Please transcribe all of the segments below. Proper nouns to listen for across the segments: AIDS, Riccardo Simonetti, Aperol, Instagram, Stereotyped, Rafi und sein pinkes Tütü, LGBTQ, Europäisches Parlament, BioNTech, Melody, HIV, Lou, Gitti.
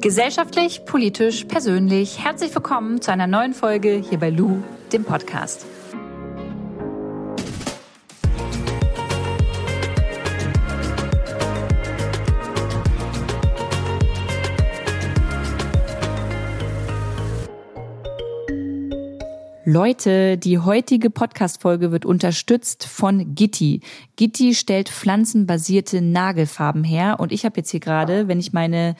Gesellschaftlich, politisch, persönlich. Herzlich willkommen zu einer neuen Folge hier bei Lou, dem Podcast. Leute, die heutige Podcast-Folge wird unterstützt von Gitti. Gitti stellt pflanzenbasierte Nagelfarben her und ich habe jetzt hier gerade, wenn ich meine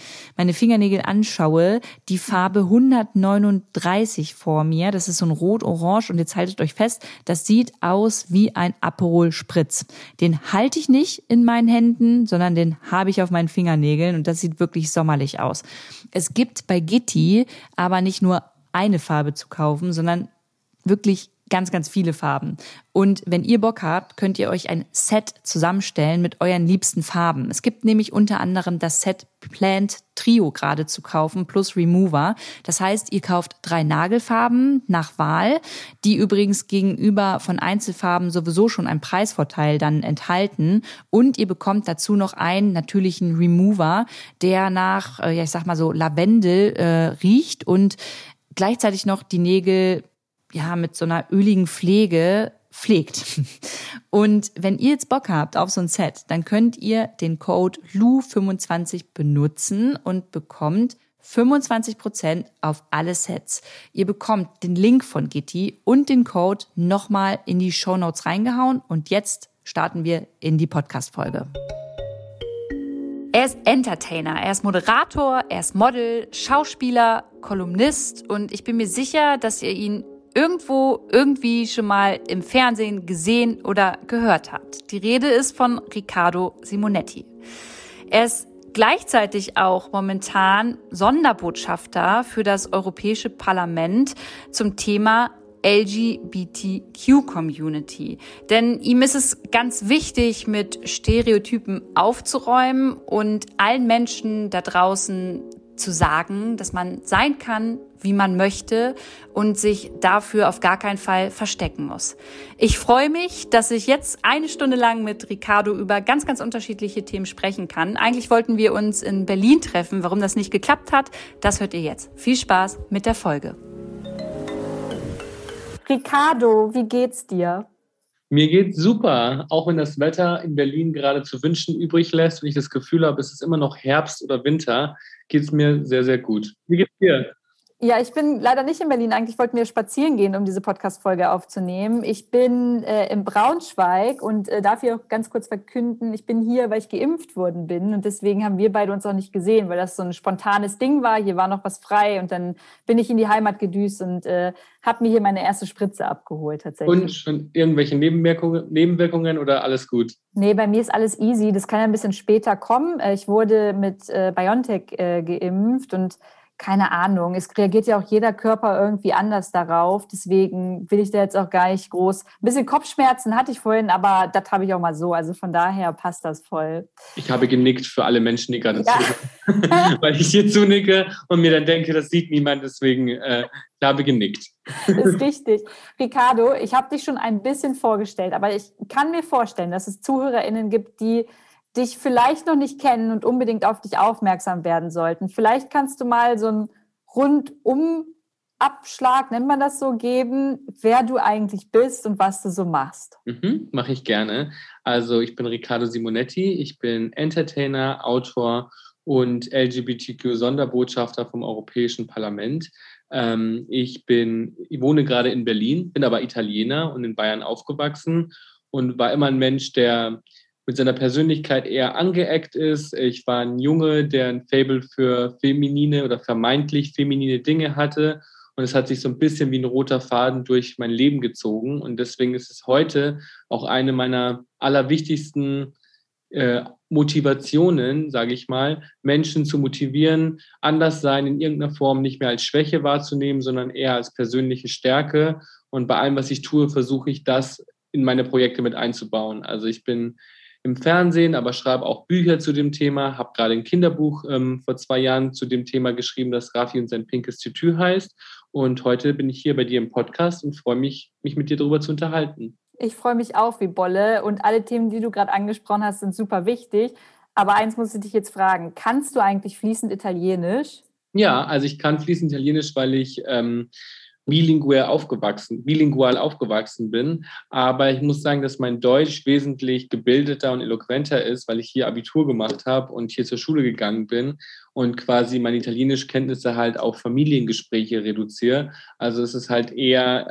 Fingernägel anschaue, die Farbe 139 vor mir. Das ist so ein Rot-Orange und jetzt haltet euch fest, das sieht aus wie ein Aperol Spritz. Den halte ich nicht in meinen Händen, sondern den habe ich auf meinen Fingernägeln und das sieht wirklich sommerlich aus. Es gibt bei Gitti aber nicht nur eine Farbe zu kaufen, sondern wirklich ganz, ganz viele Farben. Und wenn ihr Bock habt, könnt ihr euch ein Set zusammenstellen mit euren liebsten Farben. Es gibt nämlich unter anderem das Set Plant Trio gerade zu kaufen plus Remover. Das heißt, ihr kauft 3 Nagelfarben nach Wahl, die übrigens gegenüber von Einzelfarben sowieso schon einen Preisvorteil dann enthalten. Und ihr bekommt dazu noch einen natürlichen Remover, der nach, ja ich sag mal so, Lavendel riecht und gleichzeitig noch die Nägel ja, mit so einer öligen Pflege pflegt. Und wenn ihr jetzt Bock habt auf so ein Set, dann könnt ihr den Code LU25 benutzen und bekommt 25% auf alle Sets. Ihr bekommt den Link von Gitti und den Code nochmal in die Shownotes reingehauen. Und jetzt starten wir in die Podcast-Folge. Er ist Entertainer, er ist Moderator, er ist Model, Schauspieler, Kolumnist und ich bin mir sicher, dass ihr ihn irgendwo, irgendwie schon mal im Fernsehen gesehen oder gehört habt. Die Rede ist von Riccardo Simonetti. Er ist gleichzeitig auch momentan Sonderbotschafter für das Europäische Parlament zum Thema LGBTQ-Community. Denn ihm ist es ganz wichtig, mit Stereotypen aufzuräumen und allen Menschen da draußen zu sagen, dass man sein kann, wie man möchte und sich dafür auf gar keinen Fall verstecken muss. Ich freue mich, dass ich jetzt 1 Stunde lang mit Riccardo über ganz, ganz unterschiedliche Themen sprechen kann. Eigentlich wollten wir uns in Berlin treffen. Warum das nicht geklappt hat, das hört ihr jetzt. Viel Spaß mit der Folge. Riccardo, wie geht's dir? Mir geht's super, auch wenn das Wetter in Berlin gerade zu wünschen übrig lässt und ich das Gefühl habe, es ist immer noch Herbst oder Winter, geht's mir sehr, sehr gut. Wie geht's dir? Ja, ich bin leider nicht in Berlin. Eigentlich wollten wir spazieren gehen, um diese Podcast-Folge aufzunehmen. Ich bin in Braunschweig und darf hier auch ganz kurz verkünden, ich bin hier, weil ich geimpft worden bin. Und deswegen haben wir beide uns auch nicht gesehen, weil das so ein spontanes Ding war. Hier war noch was frei und dann bin ich in die Heimat gedüst und habe mir hier meine erste Spritze abgeholt tatsächlich. Und schon irgendwelche Nebenwirkungen oder alles gut? Nee, bei mir ist alles easy. Das kann ja ein bisschen später kommen. Ich wurde mit BioNTech geimpft und keine Ahnung, es reagiert ja auch jeder Körper irgendwie anders darauf, deswegen will ich da jetzt auch gar nicht groß, ein bisschen Kopfschmerzen hatte ich vorhin, aber das habe ich auch mal so, also von daher passt das voll. Ich habe genickt für alle Menschen, die gerade zuhören, weil ich hier zunicke und mir dann denke, das sieht niemand, deswegen ich habe genickt. Ist richtig. Riccardo, ich habe dich schon ein bisschen vorgestellt, aber ich kann mir vorstellen, dass es ZuhörerInnen gibt, die dich vielleicht noch nicht kennen und unbedingt auf dich aufmerksam werden sollten. Vielleicht kannst du mal so einen Rundumabschlag, nennt man das so, geben, wer du eigentlich bist und was du so machst. Mache ich gerne. Also ich bin Riccardo Simonetti, ich bin Entertainer, Autor und LGBTQ-Sonderbotschafter vom Europäischen Parlament. Ich wohne gerade in Berlin, bin aber Italiener und in Bayern aufgewachsen und war immer ein Mensch, der mit seiner Persönlichkeit eher angeeckt ist. Ich war ein Junge, der ein Faible für feminine oder vermeintlich feminine Dinge hatte. Und es hat sich so ein bisschen wie ein roter Faden durch mein Leben gezogen. Und deswegen ist es heute auch eine meiner allerwichtigsten Motivationen, sage ich mal, Menschen zu motivieren, anders sein in irgendeiner Form nicht mehr als Schwäche wahrzunehmen, sondern eher als persönliche Stärke. Und bei allem, was ich tue, versuche ich das in meine Projekte mit einzubauen. Also ich bin im Fernsehen, aber schreibe auch Bücher zu dem Thema, habe gerade ein Kinderbuch vor 2 Jahren zu dem Thema geschrieben, das Rafi und sein pinkes Tütü heißt. Und heute bin ich hier bei dir im Podcast und freue mich, mich mit dir darüber zu unterhalten. Ich freue mich auch wie Bolle und alle Themen, die du gerade angesprochen hast, sind super wichtig. Aber eins muss ich dich jetzt fragen. Kannst du eigentlich fließend Italienisch? Ja, also ich kann fließend Italienisch, weil ich bilingual aufgewachsen bin. Aber ich muss sagen, dass mein Deutsch wesentlich gebildeter und eloquenter ist, weil ich hier Abitur gemacht habe und hier zur Schule gegangen bin und quasi meine Italienischkenntnisse halt auf Familiengespräche reduziere. Also es ist halt eher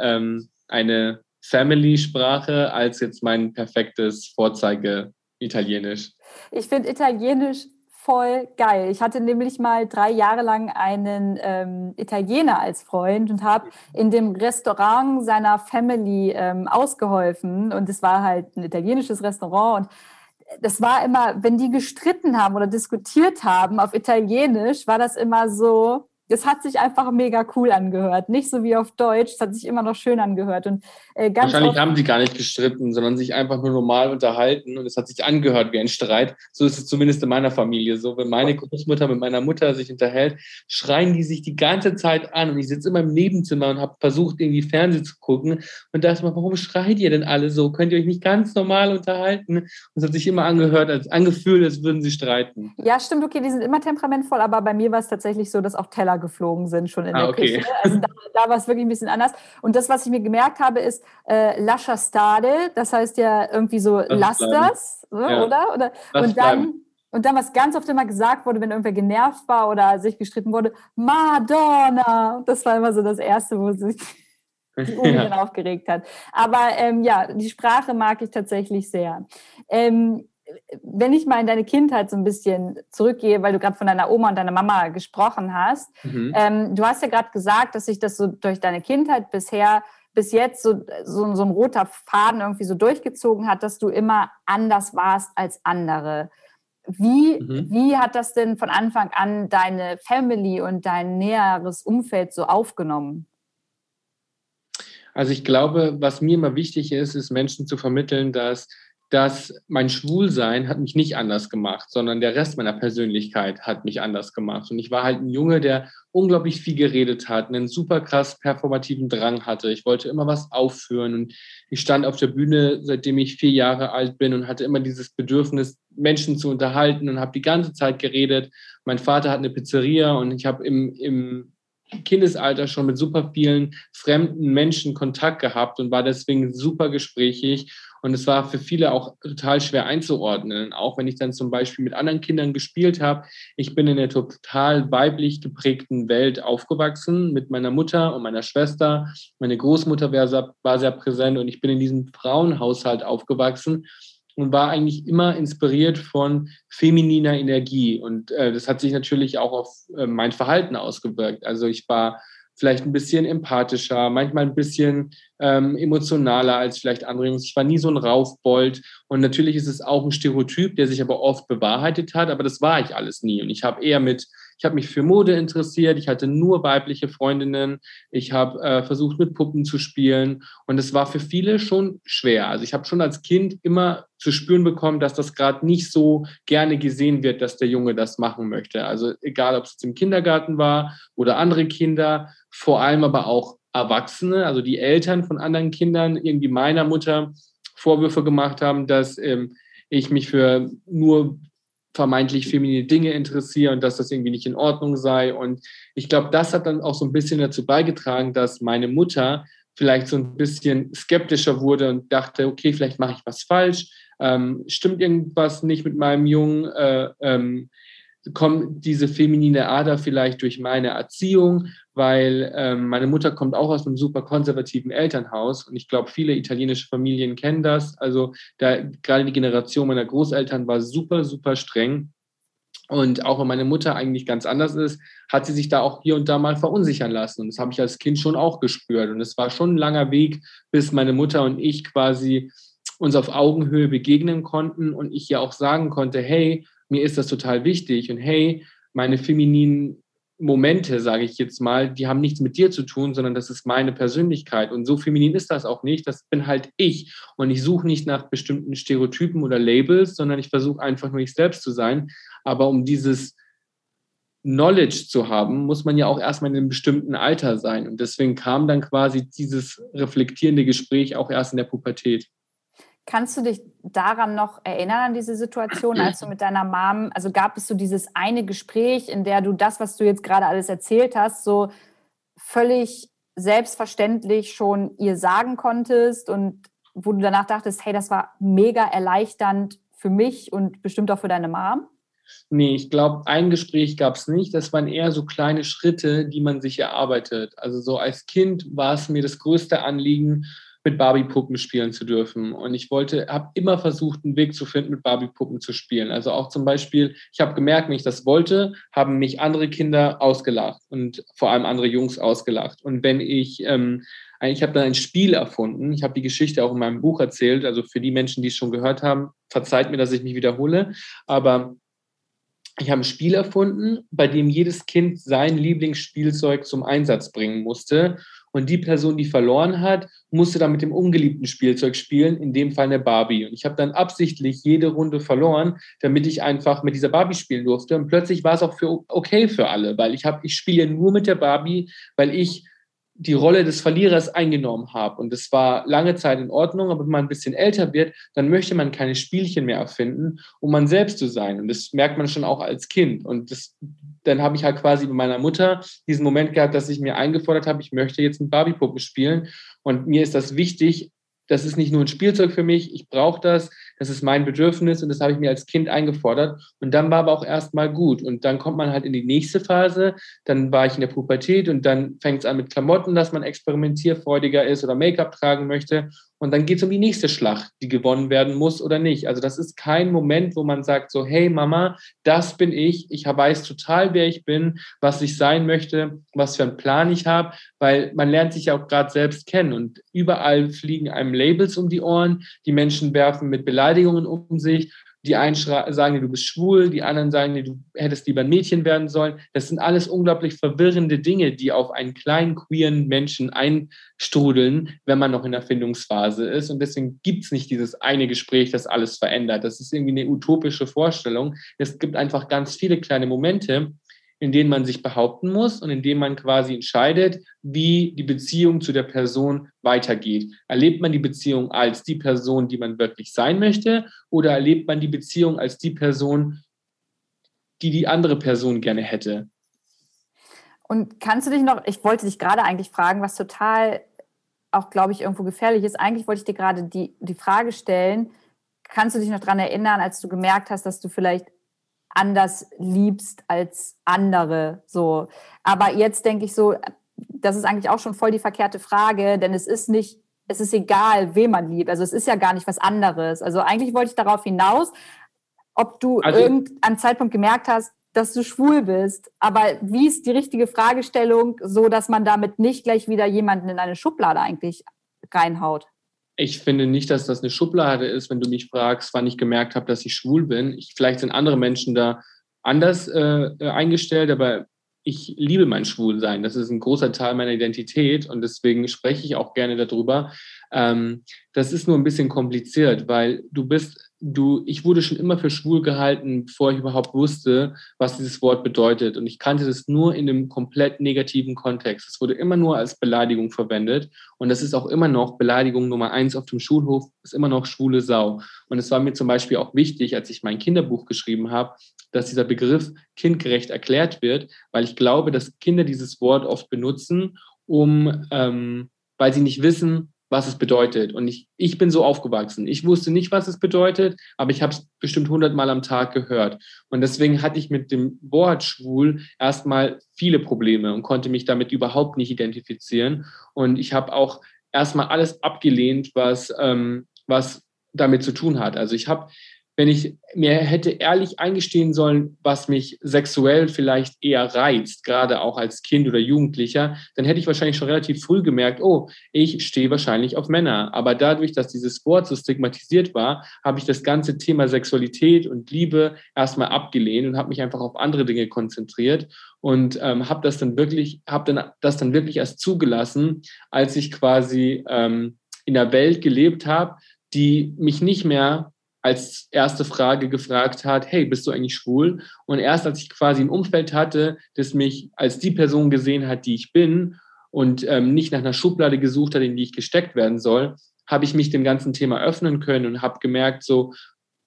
eine Family-Sprache als jetzt mein perfektes Vorzeige-Italienisch. Ich finde Italienisch voll geil. Ich hatte nämlich mal 3 Jahre lang einen Italiener als Freund und habe in dem Restaurant seiner Family ausgeholfen. Und es war halt ein italienisches Restaurant. Und das war immer, wenn die gestritten haben oder diskutiert haben auf Italienisch, war das immer so... Das hat sich einfach mega cool angehört. Nicht so wie auf Deutsch, das hat sich immer noch schön angehört. Und ganz wahrscheinlich haben die gar nicht gestritten, sondern sich einfach nur normal unterhalten. Und es hat sich angehört wie ein Streit. So ist es zumindest in meiner Familie so. Wenn meine Großmutter mit meiner Mutter sich unterhält, schreien die sich die ganze Zeit an. Und ich sitze immer im Nebenzimmer und habe versucht, irgendwie Fernsehen zu gucken. Und da ist mal, warum schreit ihr denn alle so? Könnt ihr euch nicht ganz normal unterhalten? Und es hat sich immer angefühlt, als würden sie streiten. Ja, stimmt, okay, die sind immer temperamentvoll. Aber bei mir war es tatsächlich so, dass auch Teller geflogen sind schon in der Küche. Also da war es wirklich ein bisschen anders. Und das, was ich mir gemerkt habe, ist Lascia stare, das heißt ja irgendwie so, lass das, so, ja. Oder? Und dann, was ganz oft immer gesagt wurde, wenn irgendwer genervt war oder sich gestritten wurde, Madonna, das war immer so das Erste, wo sich die Unruhe aufgeregt hat. Aber ja, die Sprache mag ich tatsächlich sehr. Wenn ich mal in deine Kindheit so ein bisschen zurückgehe, weil du gerade von deiner Oma und deiner Mama gesprochen hast, du hast ja gerade gesagt, dass sich das so durch deine Kindheit bis jetzt so ein roter Faden irgendwie so durchgezogen hat, dass du immer anders warst als andere. Wie hat das denn von Anfang an deine Family und dein näheres Umfeld so aufgenommen? Also ich glaube, was mir immer wichtig ist Menschen zu vermitteln, dass mein Schwulsein hat mich nicht anders gemacht, sondern der Rest meiner Persönlichkeit hat mich anders gemacht. Und ich war halt ein Junge, der unglaublich viel geredet hat, einen super krass performativen Drang hatte. Ich wollte immer was aufführen und ich stand auf der Bühne, seitdem ich 4 Jahre alt bin und hatte immer dieses Bedürfnis, Menschen zu unterhalten und habe die ganze Zeit geredet. Mein Vater hat eine Pizzeria und ich habe im Kindesalter schon mit super vielen fremden Menschen Kontakt gehabt und war deswegen super gesprächig. Und es war für viele auch total schwer einzuordnen, auch wenn ich dann zum Beispiel mit anderen Kindern gespielt habe. Ich bin in einer total weiblich geprägten Welt aufgewachsen mit meiner Mutter und meiner Schwester. Meine Großmutter war sehr präsent und ich bin in diesem Frauenhaushalt aufgewachsen und war eigentlich immer inspiriert von femininer Energie. Und das hat sich natürlich auch auf mein Verhalten ausgewirkt. Also ich war vielleicht ein bisschen empathischer, manchmal ein bisschen emotionaler als vielleicht andere. Ich war nie so ein Raufbold. Und natürlich ist es auch ein Stereotyp, der sich aber oft bewahrheitet hat. Aber das war ich alles nie. Und ich habe mich für Mode interessiert. Ich hatte nur weibliche Freundinnen. Ich habe versucht, mit Puppen zu spielen. Und es war für viele schon schwer. Also ich habe schon als Kind immer zu spüren bekommen, dass das gerade nicht so gerne gesehen wird, dass der Junge das machen möchte. Also egal, ob es jetzt im Kindergarten war oder andere Kinder, vor allem aber auch Erwachsene, also die Eltern von anderen Kindern, irgendwie meiner Mutter Vorwürfe gemacht haben, dass ich mich für nur vermeintlich feminine Dinge interessiere und dass das irgendwie nicht in Ordnung sei. Und ich glaube, das hat dann auch so ein bisschen dazu beigetragen, dass meine Mutter vielleicht so ein bisschen skeptischer wurde und dachte, okay, vielleicht mache ich was falsch, stimmt irgendwas nicht mit meinem Jungen, kommt diese feminine Ader vielleicht durch meine Erziehung, weil meine Mutter kommt auch aus einem super konservativen Elternhaus und ich glaube, viele italienische Familien kennen das. Also da gerade die Generation meiner Großeltern war super, super streng. Und auch wenn meine Mutter eigentlich ganz anders ist, hat sie sich da auch hier und da mal verunsichern lassen. Und das habe ich als Kind schon auch gespürt. Und es war schon ein langer Weg, bis meine Mutter und ich quasi uns auf Augenhöhe begegnen konnten und ich ihr auch sagen konnte, hey, mir ist das total wichtig und hey, meine femininen Momente, sage ich jetzt mal, die haben nichts mit dir zu tun, sondern das ist meine Persönlichkeit und so feminin ist das auch nicht, das bin halt ich und ich suche nicht nach bestimmten Stereotypen oder Labels, sondern ich versuche einfach nur ich selbst zu sein, aber um dieses Knowledge zu haben, muss man ja auch erstmal in einem bestimmten Alter sein und deswegen kam dann quasi dieses reflektierende Gespräch auch erst in der Pubertät. Kannst du dich daran noch erinnern, an diese Situation, als du mit deiner Mom, also gab es so dieses eine Gespräch, in der du das, was du jetzt gerade alles erzählt hast, so völlig selbstverständlich schon ihr sagen konntest und wo du danach dachtest, hey, das war mega erleichternd für mich und bestimmt auch für deine Mom? Nee, ich glaube, ein Gespräch gab es nicht. Das waren eher so kleine Schritte, die man sich erarbeitet. Also so als Kind war es mir das größte Anliegen, mit Barbie-Puppen spielen zu dürfen. Und ich habe immer versucht, einen Weg zu finden, mit Barbie-Puppen zu spielen. Also auch zum Beispiel, ich habe gemerkt, wenn ich das wollte, haben mich andere Kinder ausgelacht und vor allem andere Jungs ausgelacht. Und wenn ich habe dann ein Spiel erfunden, ich habe die Geschichte auch in meinem Buch erzählt, also für die Menschen, die es schon gehört haben, verzeiht mir, dass ich mich wiederhole, aber ich habe ein Spiel erfunden, bei dem jedes Kind sein Lieblingsspielzeug zum Einsatz bringen musste. Und die Person, die verloren hat, musste dann mit dem ungeliebten Spielzeug spielen, in dem Fall eine Barbie. Und ich habe dann absichtlich jede Runde verloren, damit ich einfach mit dieser Barbie spielen durfte. Und plötzlich war es auch okay für alle, weil ich spiele nur mit der Barbie, weil ich die Rolle des Verlierers eingenommen habe. Und das war lange Zeit in Ordnung, aber wenn man ein bisschen älter wird, dann möchte man keine Spielchen mehr erfinden, um man selbst zu sein. Und das merkt man schon auch als Kind. Und dann habe ich halt quasi bei meiner Mutter diesen Moment gehabt, dass ich mir eingefordert habe, ich möchte jetzt mit Barbie-Puppen spielen und mir ist das wichtig, das ist nicht nur ein Spielzeug für mich, ich brauche das, das ist mein Bedürfnis und das habe ich mir als Kind eingefordert und dann war aber auch erstmal gut und dann kommt man halt in die nächste Phase, dann war ich in der Pubertät und dann fängt es an mit Klamotten, dass man experimentierfreudiger ist oder Make-up tragen möchte und dann geht es um die nächste Schlacht, die gewonnen werden muss oder nicht. Also das ist kein Moment, wo man sagt so, hey Mama, das bin ich weiß total, wer ich bin, was ich sein möchte, was für einen Plan ich habe, weil man lernt sich ja auch gerade selbst kennen und überall fliegen einem Labels um die Ohren, die Menschen werfen mit Beleidigungen um sich, die einen sagen, du bist schwul, die anderen sagen, du hättest lieber ein Mädchen werden sollen. Das sind alles unglaublich verwirrende Dinge, die auf einen kleinen, queeren Menschen einstrudeln, wenn man noch in der Findungsphase ist. Und deswegen gibt es nicht dieses eine Gespräch, das alles verändert. Das ist irgendwie eine utopische Vorstellung. Es gibt einfach ganz viele kleine Momente, in denen man sich behaupten muss und in denen man quasi entscheidet, wie die Beziehung zu der Person weitergeht. Erlebt man die Beziehung als die Person, die man wirklich sein möchte, oder erlebt man die Beziehung als die Person, die andere Person gerne hätte? Und kannst du dich noch, ich wollte dich gerade eigentlich fragen, was total auch, glaube ich, irgendwo gefährlich ist. Eigentlich wollte ich dir gerade die Frage stellen, kannst du dich noch daran erinnern, als du gemerkt hast, dass du vielleicht anders liebst als andere, so. Aber jetzt denke ich so, das ist eigentlich auch schon voll die verkehrte Frage, denn es ist egal, wen man liebt. Also es ist ja gar nicht was anderes. Also eigentlich wollte ich darauf hinaus, ob du irgendeinen Zeitpunkt gemerkt hast, dass du schwul bist. Aber wie ist die richtige Fragestellung, so dass man damit nicht gleich wieder jemanden in eine Schublade eigentlich reinhaut? Ich finde nicht, dass das eine Schublade ist, wenn du mich fragst, wann ich gemerkt habe, dass ich schwul bin. Vielleicht sind andere Menschen da anders eingestellt, aber ich liebe mein Schwulsein. Das ist ein großer Teil meiner Identität und deswegen spreche ich auch gerne darüber. Das ist nur ein bisschen kompliziert, weil ich wurde schon immer für schwul gehalten, bevor ich überhaupt wusste, was dieses Wort bedeutet. Und ich kannte das nur in einem komplett negativen Kontext. Es wurde immer nur als Beleidigung verwendet. Und das ist auch immer noch Beleidigung Nummer 1 auf dem Schulhof, ist immer noch schwule Sau. Und es war mir zum Beispiel auch wichtig, als ich mein Kinderbuch geschrieben habe, dass dieser Begriff kindgerecht erklärt wird, weil ich glaube, dass Kinder dieses Wort oft benutzen, weil sie nicht wissen, was es bedeutet. Und ich bin so aufgewachsen. Ich wusste nicht, was es bedeutet, aber ich habe es bestimmt 100-mal am Tag gehört. Und deswegen hatte ich mit dem Wort schwul erstmal viele Probleme und konnte mich damit überhaupt nicht identifizieren. Und ich habe auch erstmal alles abgelehnt, was damit zu tun hat. Also wenn ich mir hätte ehrlich eingestehen sollen, was mich sexuell vielleicht eher reizt, gerade auch als Kind oder Jugendlicher, dann hätte ich wahrscheinlich schon relativ früh gemerkt, oh, ich stehe wahrscheinlich auf Männer. Aber dadurch, dass dieses Wort so stigmatisiert war, habe ich das ganze Thema Sexualität und Liebe erstmal abgelehnt und habe mich einfach auf andere Dinge konzentriert und habe das dann wirklich erst zugelassen, als ich quasi in einer Welt gelebt habe, die mich nicht mehr als erste Frage gefragt hat, hey, bist du eigentlich schwul? Und erst als ich quasi ein Umfeld hatte, das mich als die Person gesehen hat, die ich bin und nicht nach einer Schublade gesucht hat, in die ich gesteckt werden soll, habe ich mich dem ganzen Thema öffnen können und habe gemerkt so,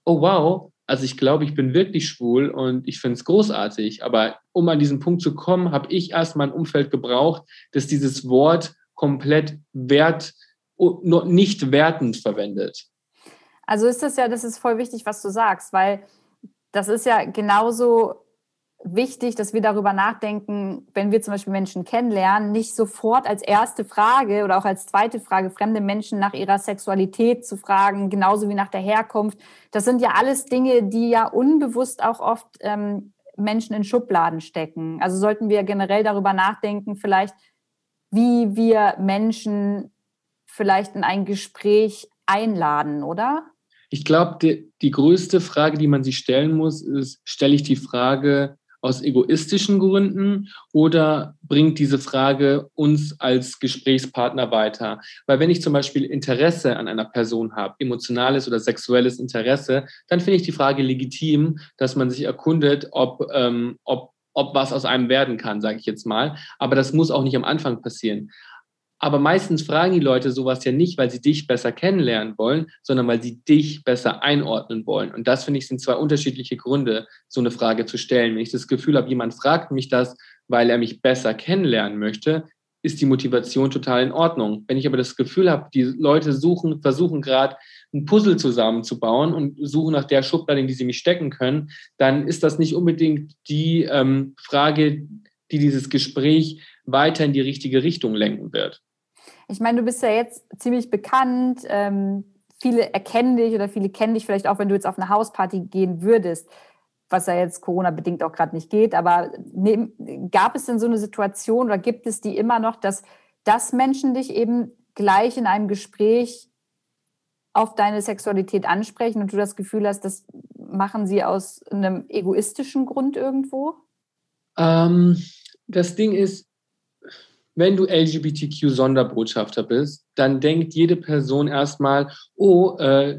oh wow, also ich glaube, ich bin wirklich schwul und ich finde es großartig. Aber um an diesen Punkt zu kommen, habe ich erstmal ein Umfeld gebraucht, das dieses Wort komplett nicht wertend verwendet. Also ist das ja, das ist voll wichtig, was du sagst, weil das ist ja genauso wichtig, dass wir darüber nachdenken, wenn wir zum Beispiel Menschen kennenlernen, nicht sofort als erste Frage oder auch als zweite Frage fremde Menschen nach ihrer Sexualität zu fragen, genauso wie nach der Herkunft. Das sind ja alles Dinge, die ja unbewusst auch oft Menschen in Schubladen stecken. Also sollten wir generell darüber nachdenken, vielleicht, wie wir Menschen vielleicht in ein Gespräch einladen, oder? Ich glaube, die größte Frage, die man sich stellen muss, ist, stelle ich die Frage aus egoistischen Gründen oder bringt diese Frage uns als Gesprächspartner weiter? Weil wenn ich zum Beispiel Interesse an einer Person habe, emotionales oder sexuelles Interesse, dann finde ich die Frage legitim, dass man sich erkundet, ob was aus einem werden kann, sage ich jetzt mal. Aber das muss auch nicht am Anfang passieren. Aber meistens fragen die Leute sowas ja nicht, weil sie dich besser kennenlernen wollen, sondern weil sie dich besser einordnen wollen. Und das, finde ich, sind zwei unterschiedliche Gründe, so eine Frage zu stellen. Wenn ich das Gefühl habe, jemand fragt mich das, weil er mich besser kennenlernen möchte, ist die Motivation total in Ordnung. Wenn ich aber das Gefühl habe, die Leute versuchen gerade ein Puzzle zusammenzubauen und suchen nach der Schublade, in die sie mich stecken können, dann ist das nicht unbedingt die Frage, die dieses Gespräch weiter in die richtige Richtung lenken wird. Ich meine, du bist ja jetzt ziemlich bekannt, viele erkennen dich oder viele kennen dich vielleicht auch, wenn du jetzt auf eine Hausparty gehen würdest, was ja jetzt Corona-bedingt auch gerade nicht geht, aber gab es denn so eine Situation oder gibt es die immer noch, dass Menschen dich eben gleich in einem Gespräch auf deine Sexualität ansprechen und du das Gefühl hast, das machen sie aus einem egoistischen Grund irgendwo? Das Ding ist, wenn du LGBTQ-Sonderbotschafter bist, dann denkt jede Person erstmal, das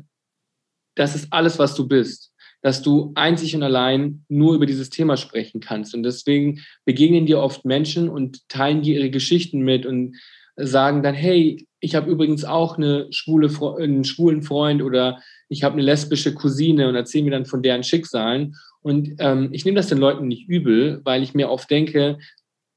ist alles, was du bist, dass du einzig und allein nur über dieses Thema sprechen kannst. Und deswegen begegnen dir oft Menschen und teilen dir ihre Geschichten mit und sagen dann, hey, ich habe übrigens auch einen schwulen Freund oder ich habe eine lesbische Cousine und erzählen mir dann von deren Schicksalen. Und ich nehme das den Leuten nicht übel, weil ich mir oft denke,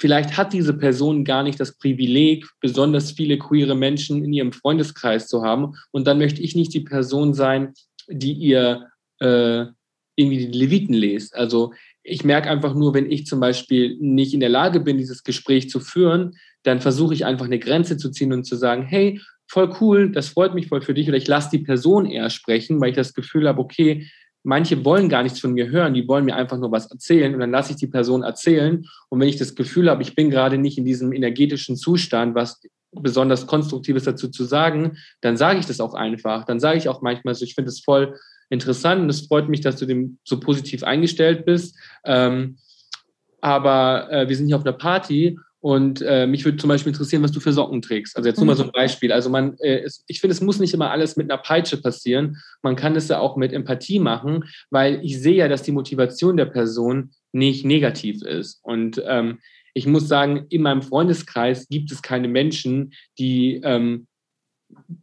vielleicht hat diese Person gar nicht das Privileg, besonders viele queere Menschen in ihrem Freundeskreis zu haben. Und dann möchte ich nicht die Person sein, die ihr irgendwie die Leviten lest. Also ich merke einfach nur, wenn ich zum Beispiel nicht in der Lage bin, dieses Gespräch zu führen, dann versuche ich einfach eine Grenze zu ziehen und zu sagen, hey, voll cool, das freut mich voll für dich. Oder ich lasse die Person eher sprechen, weil ich das Gefühl habe, okay, manche wollen gar nichts von mir hören, die wollen mir einfach nur was erzählen und dann lasse ich die Person erzählen. Und wenn ich das Gefühl habe, ich bin gerade nicht in diesem energetischen Zustand, was besonders Konstruktives dazu zu sagen, dann sage ich das auch einfach. Dann sage ich auch manchmal so, ich finde es voll interessant und es freut mich, dass du dem so positiv eingestellt bist. Aber wir sind hier auf einer Party und mich würde zum Beispiel interessieren, was du für Socken trägst. Also jetzt nur mal so ein Beispiel. Also ich finde, es muss nicht immer alles mit einer Peitsche passieren. Man kann es ja auch mit Empathie machen, weil ich sehe ja, dass die Motivation der Person nicht negativ ist. Und ich muss sagen, in meinem Freundeskreis gibt es keine Menschen, die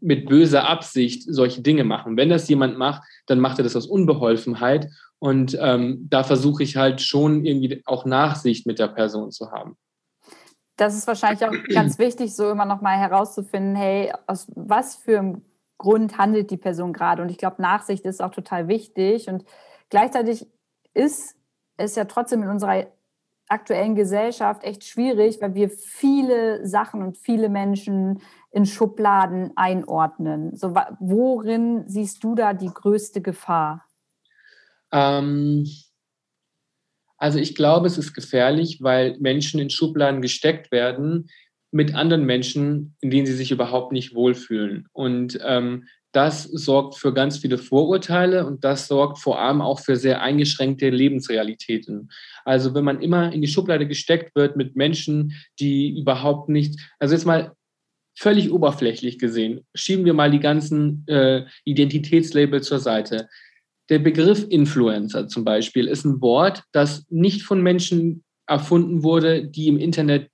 mit böser Absicht solche Dinge machen. Wenn das jemand macht, dann macht er das aus Unbeholfenheit. Und da versuche ich halt schon irgendwie auch Nachsicht mit der Person zu haben. Das ist wahrscheinlich auch ganz wichtig, so immer noch mal herauszufinden, hey, aus was für einem Grund handelt die Person gerade? Und ich glaube, Nachsicht ist auch total wichtig. Und gleichzeitig ist es ja trotzdem in unserer aktuellen Gesellschaft echt schwierig, weil wir viele Sachen und viele Menschen in Schubladen einordnen. So, worin siehst du da die größte Gefahr? Also ich glaube, es ist gefährlich, weil Menschen in Schubladen gesteckt werden mit anderen Menschen, in denen sie sich überhaupt nicht wohlfühlen. Und das sorgt für ganz viele Vorurteile und das sorgt vor allem auch für sehr eingeschränkte Lebensrealitäten. Also wenn man immer in die Schublade gesteckt wird mit Menschen, die überhaupt nicht, also jetzt mal völlig oberflächlich gesehen, schieben wir mal die ganzen Identitätslabel zur Seite. Der Begriff Influencer zum Beispiel ist ein Wort, das nicht von Menschen erfunden wurde, die im Internet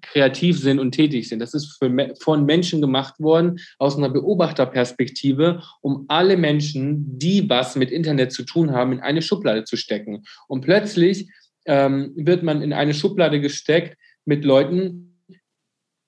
kreativ sind und tätig sind. Das ist von Menschen gemacht worden, aus einer Beobachterperspektive, um alle Menschen, die was mit Internet zu tun haben, in eine Schublade zu stecken. Und plötzlich wird man in eine Schublade gesteckt mit Leuten,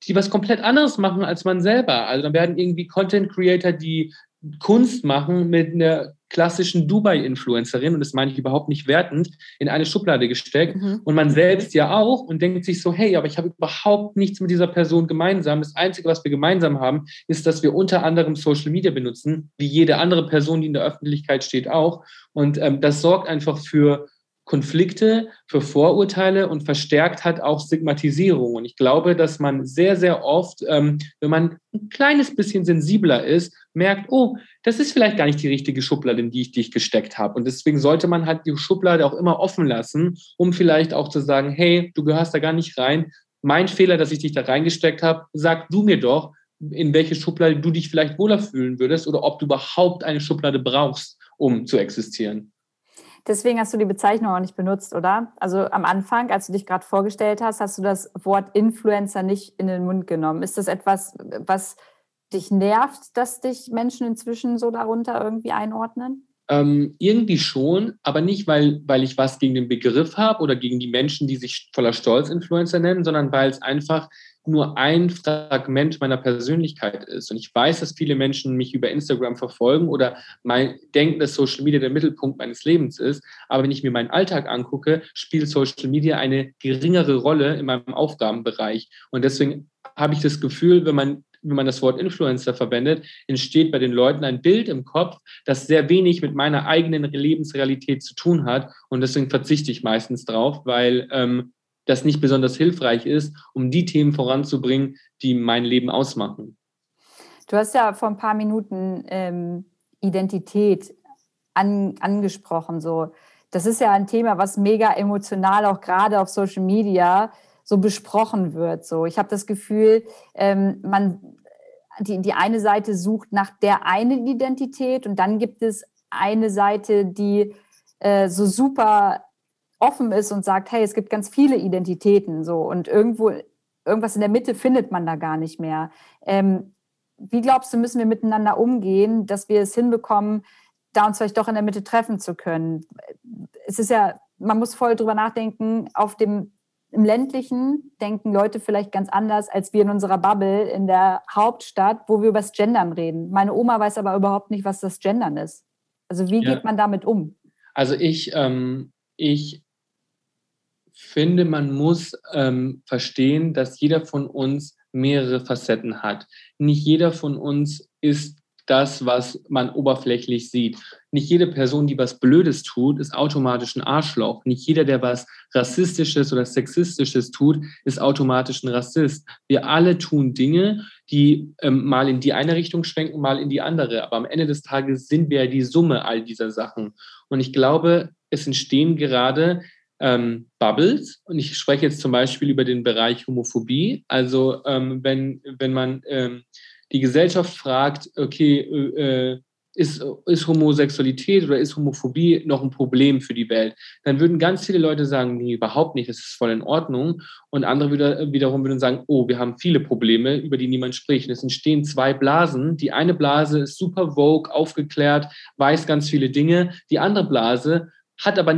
die was komplett anderes machen als man selber. Also dann werden irgendwie Content-Creator, die Kunst machen, mit einer klassischen Dubai-Influencerin, und das meine ich überhaupt nicht wertend, in eine Schublade gesteckt. Mhm. Und man selbst ja auch, und denkt sich so, hey, aber ich habe überhaupt nichts mit dieser Person gemeinsam. Das Einzige, was wir gemeinsam haben, ist, dass wir unter anderem Social Media benutzen, wie jede andere Person, die in der Öffentlichkeit steht, auch. Und das sorgt einfach für Konflikte, für Vorurteile und verstärkt hat auch Stigmatisierung. Und ich glaube, dass man sehr, sehr oft, wenn man ein kleines bisschen sensibler ist, merkt, oh, das ist vielleicht gar nicht die richtige Schublade, in die ich dich gesteckt habe. Und deswegen sollte man halt die Schublade auch immer offen lassen, um vielleicht auch zu sagen, hey, du gehörst da gar nicht rein. Mein Fehler, dass ich dich da reingesteckt habe, sag du mir doch, in welche Schublade du dich vielleicht wohler fühlen würdest oder ob du überhaupt eine Schublade brauchst, um zu existieren. Deswegen hast du die Bezeichnung auch nicht benutzt, oder? Also am Anfang, als du dich gerade vorgestellt hast, hast du das Wort Influencer nicht in den Mund genommen. Ist das etwas, was dich nervt, dass dich Menschen inzwischen so darunter irgendwie einordnen? Irgendwie schon, aber nicht, weil ich was gegen den Begriff habe oder gegen die Menschen, die sich voller Stolz Influencer nennen, sondern weil es einfach nur ein Fragment meiner Persönlichkeit ist. Und ich weiß, dass viele Menschen mich über Instagram verfolgen oder denken, dass Social Media der Mittelpunkt meines Lebens ist. Aber wenn ich mir meinen Alltag angucke, spielt Social Media eine geringere Rolle in meinem Aufgabenbereich. Und deswegen habe ich das Gefühl, wenn man das Wort Influencer verwendet, entsteht bei den Leuten ein Bild im Kopf, das sehr wenig mit meiner eigenen Lebensrealität zu tun hat. Und deswegen verzichte ich meistens drauf, weil das nicht besonders hilfreich ist, um die Themen voranzubringen, die mein Leben ausmachen. Du hast ja vor ein paar Minuten Identität angesprochen. So. Das ist ja ein Thema, was mega emotional auch gerade auf Social Media so besprochen wird. So. Ich habe das Gefühl, die eine Seite sucht nach der einen Identität und dann gibt es eine Seite, die so super offen ist und sagt, hey, es gibt ganz viele Identitäten, so, und irgendwas in der Mitte findet man da gar nicht mehr. Wie glaubst du, müssen wir miteinander umgehen, dass wir es hinbekommen, da uns vielleicht doch in der Mitte treffen zu können? Es ist ja, man muss voll drüber nachdenken, im Ländlichen denken Leute vielleicht ganz anders als wir in unserer Bubble in der Hauptstadt, wo wir über das Gendern reden. Meine Oma weiß aber überhaupt nicht, was das Gendern ist. Also wie geht man damit um? Also ich finde, man muss verstehen, dass jeder von uns mehrere Facetten hat. Nicht jeder von uns ist das, was man oberflächlich sieht. Nicht jede Person, die was Blödes tut, ist automatisch ein Arschloch. Nicht jeder, der was Rassistisches oder Sexistisches tut, ist automatisch ein Rassist. Wir alle tun Dinge, die mal in die eine Richtung schwenken, mal in die andere. Aber am Ende des Tages sind wir ja die Summe all dieser Sachen. Und ich glaube, es entstehen gerade Bubbles, und ich spreche jetzt zum Beispiel über den Bereich Homophobie. Also wenn man die Gesellschaft fragt, okay, ist Homosexualität oder ist Homophobie noch ein Problem für die Welt? Dann würden ganz viele Leute sagen, nee, überhaupt nicht, das ist voll in Ordnung. Und andere wiederum würden sagen, oh, wir haben viele Probleme, über die niemand spricht. Und es entstehen zwei Blasen. Die eine Blase ist super woke, aufgeklärt, weiß ganz viele Dinge. Die andere Blase hat aber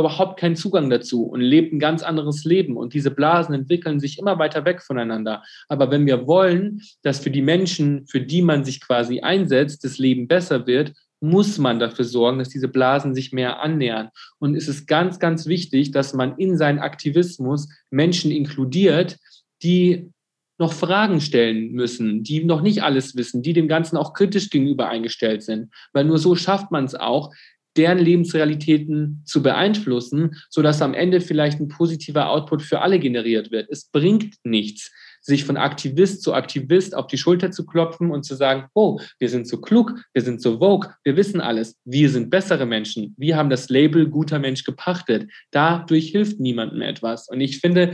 überhaupt keinen Zugang dazu und lebt ein ganz anderes Leben. Und diese Blasen entwickeln sich immer weiter weg voneinander. Aber wenn wir wollen, dass für die Menschen, für die man sich quasi einsetzt, das Leben besser wird, muss man dafür sorgen, dass diese Blasen sich mehr annähern. Und es ist ganz, ganz wichtig, dass man in seinen Aktivismus Menschen inkludiert, die noch Fragen stellen müssen, die noch nicht alles wissen, die dem Ganzen auch kritisch gegenüber eingestellt sind. Weil nur so schafft man es auch, deren Lebensrealitäten zu beeinflussen, sodass am Ende vielleicht ein positiver Output für alle generiert wird. Es bringt nichts, sich von Aktivist zu Aktivist auf die Schulter zu klopfen und zu sagen, oh, wir sind so klug, wir sind so woke, wir wissen alles, wir sind bessere Menschen, wir haben das Label guter Mensch gepachtet. Dadurch hilft niemandem etwas. Und ich finde,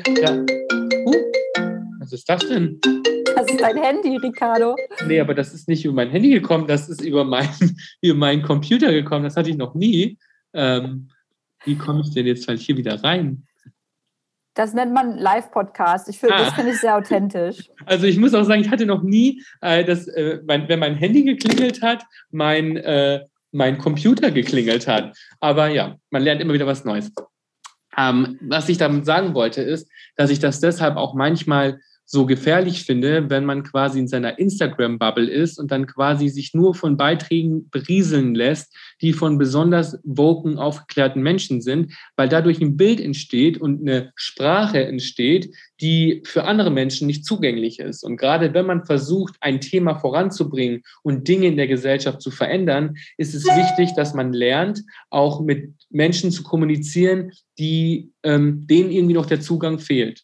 was ist das denn? Das ist dein Handy, Riccardo. Nee, aber das ist nicht über mein Handy gekommen, das ist über meinen Computer gekommen. Das hatte ich noch nie. Wie komme ich denn jetzt halt hier wieder rein? Das nennt man Live-Podcast. Das finde ich sehr authentisch. Also ich muss auch sagen, ich hatte noch nie, wenn mein Handy geklingelt hat, mein Computer geklingelt hat. Aber ja, man lernt immer wieder was Neues. Was ich damit sagen wollte, ist, dass ich das deshalb auch manchmal so gefährlich finde, wenn man quasi in seiner Instagram-Bubble ist und dann quasi sich nur von Beiträgen berieseln lässt, die von besonders woken, aufgeklärten Menschen sind, weil dadurch ein Bild entsteht und eine Sprache entsteht, die für andere Menschen nicht zugänglich ist. Und gerade wenn man versucht, ein Thema voranzubringen und Dinge in der Gesellschaft zu verändern, ist es wichtig, dass man lernt, auch mit Menschen zu kommunizieren, die denen irgendwie noch der Zugang fehlt.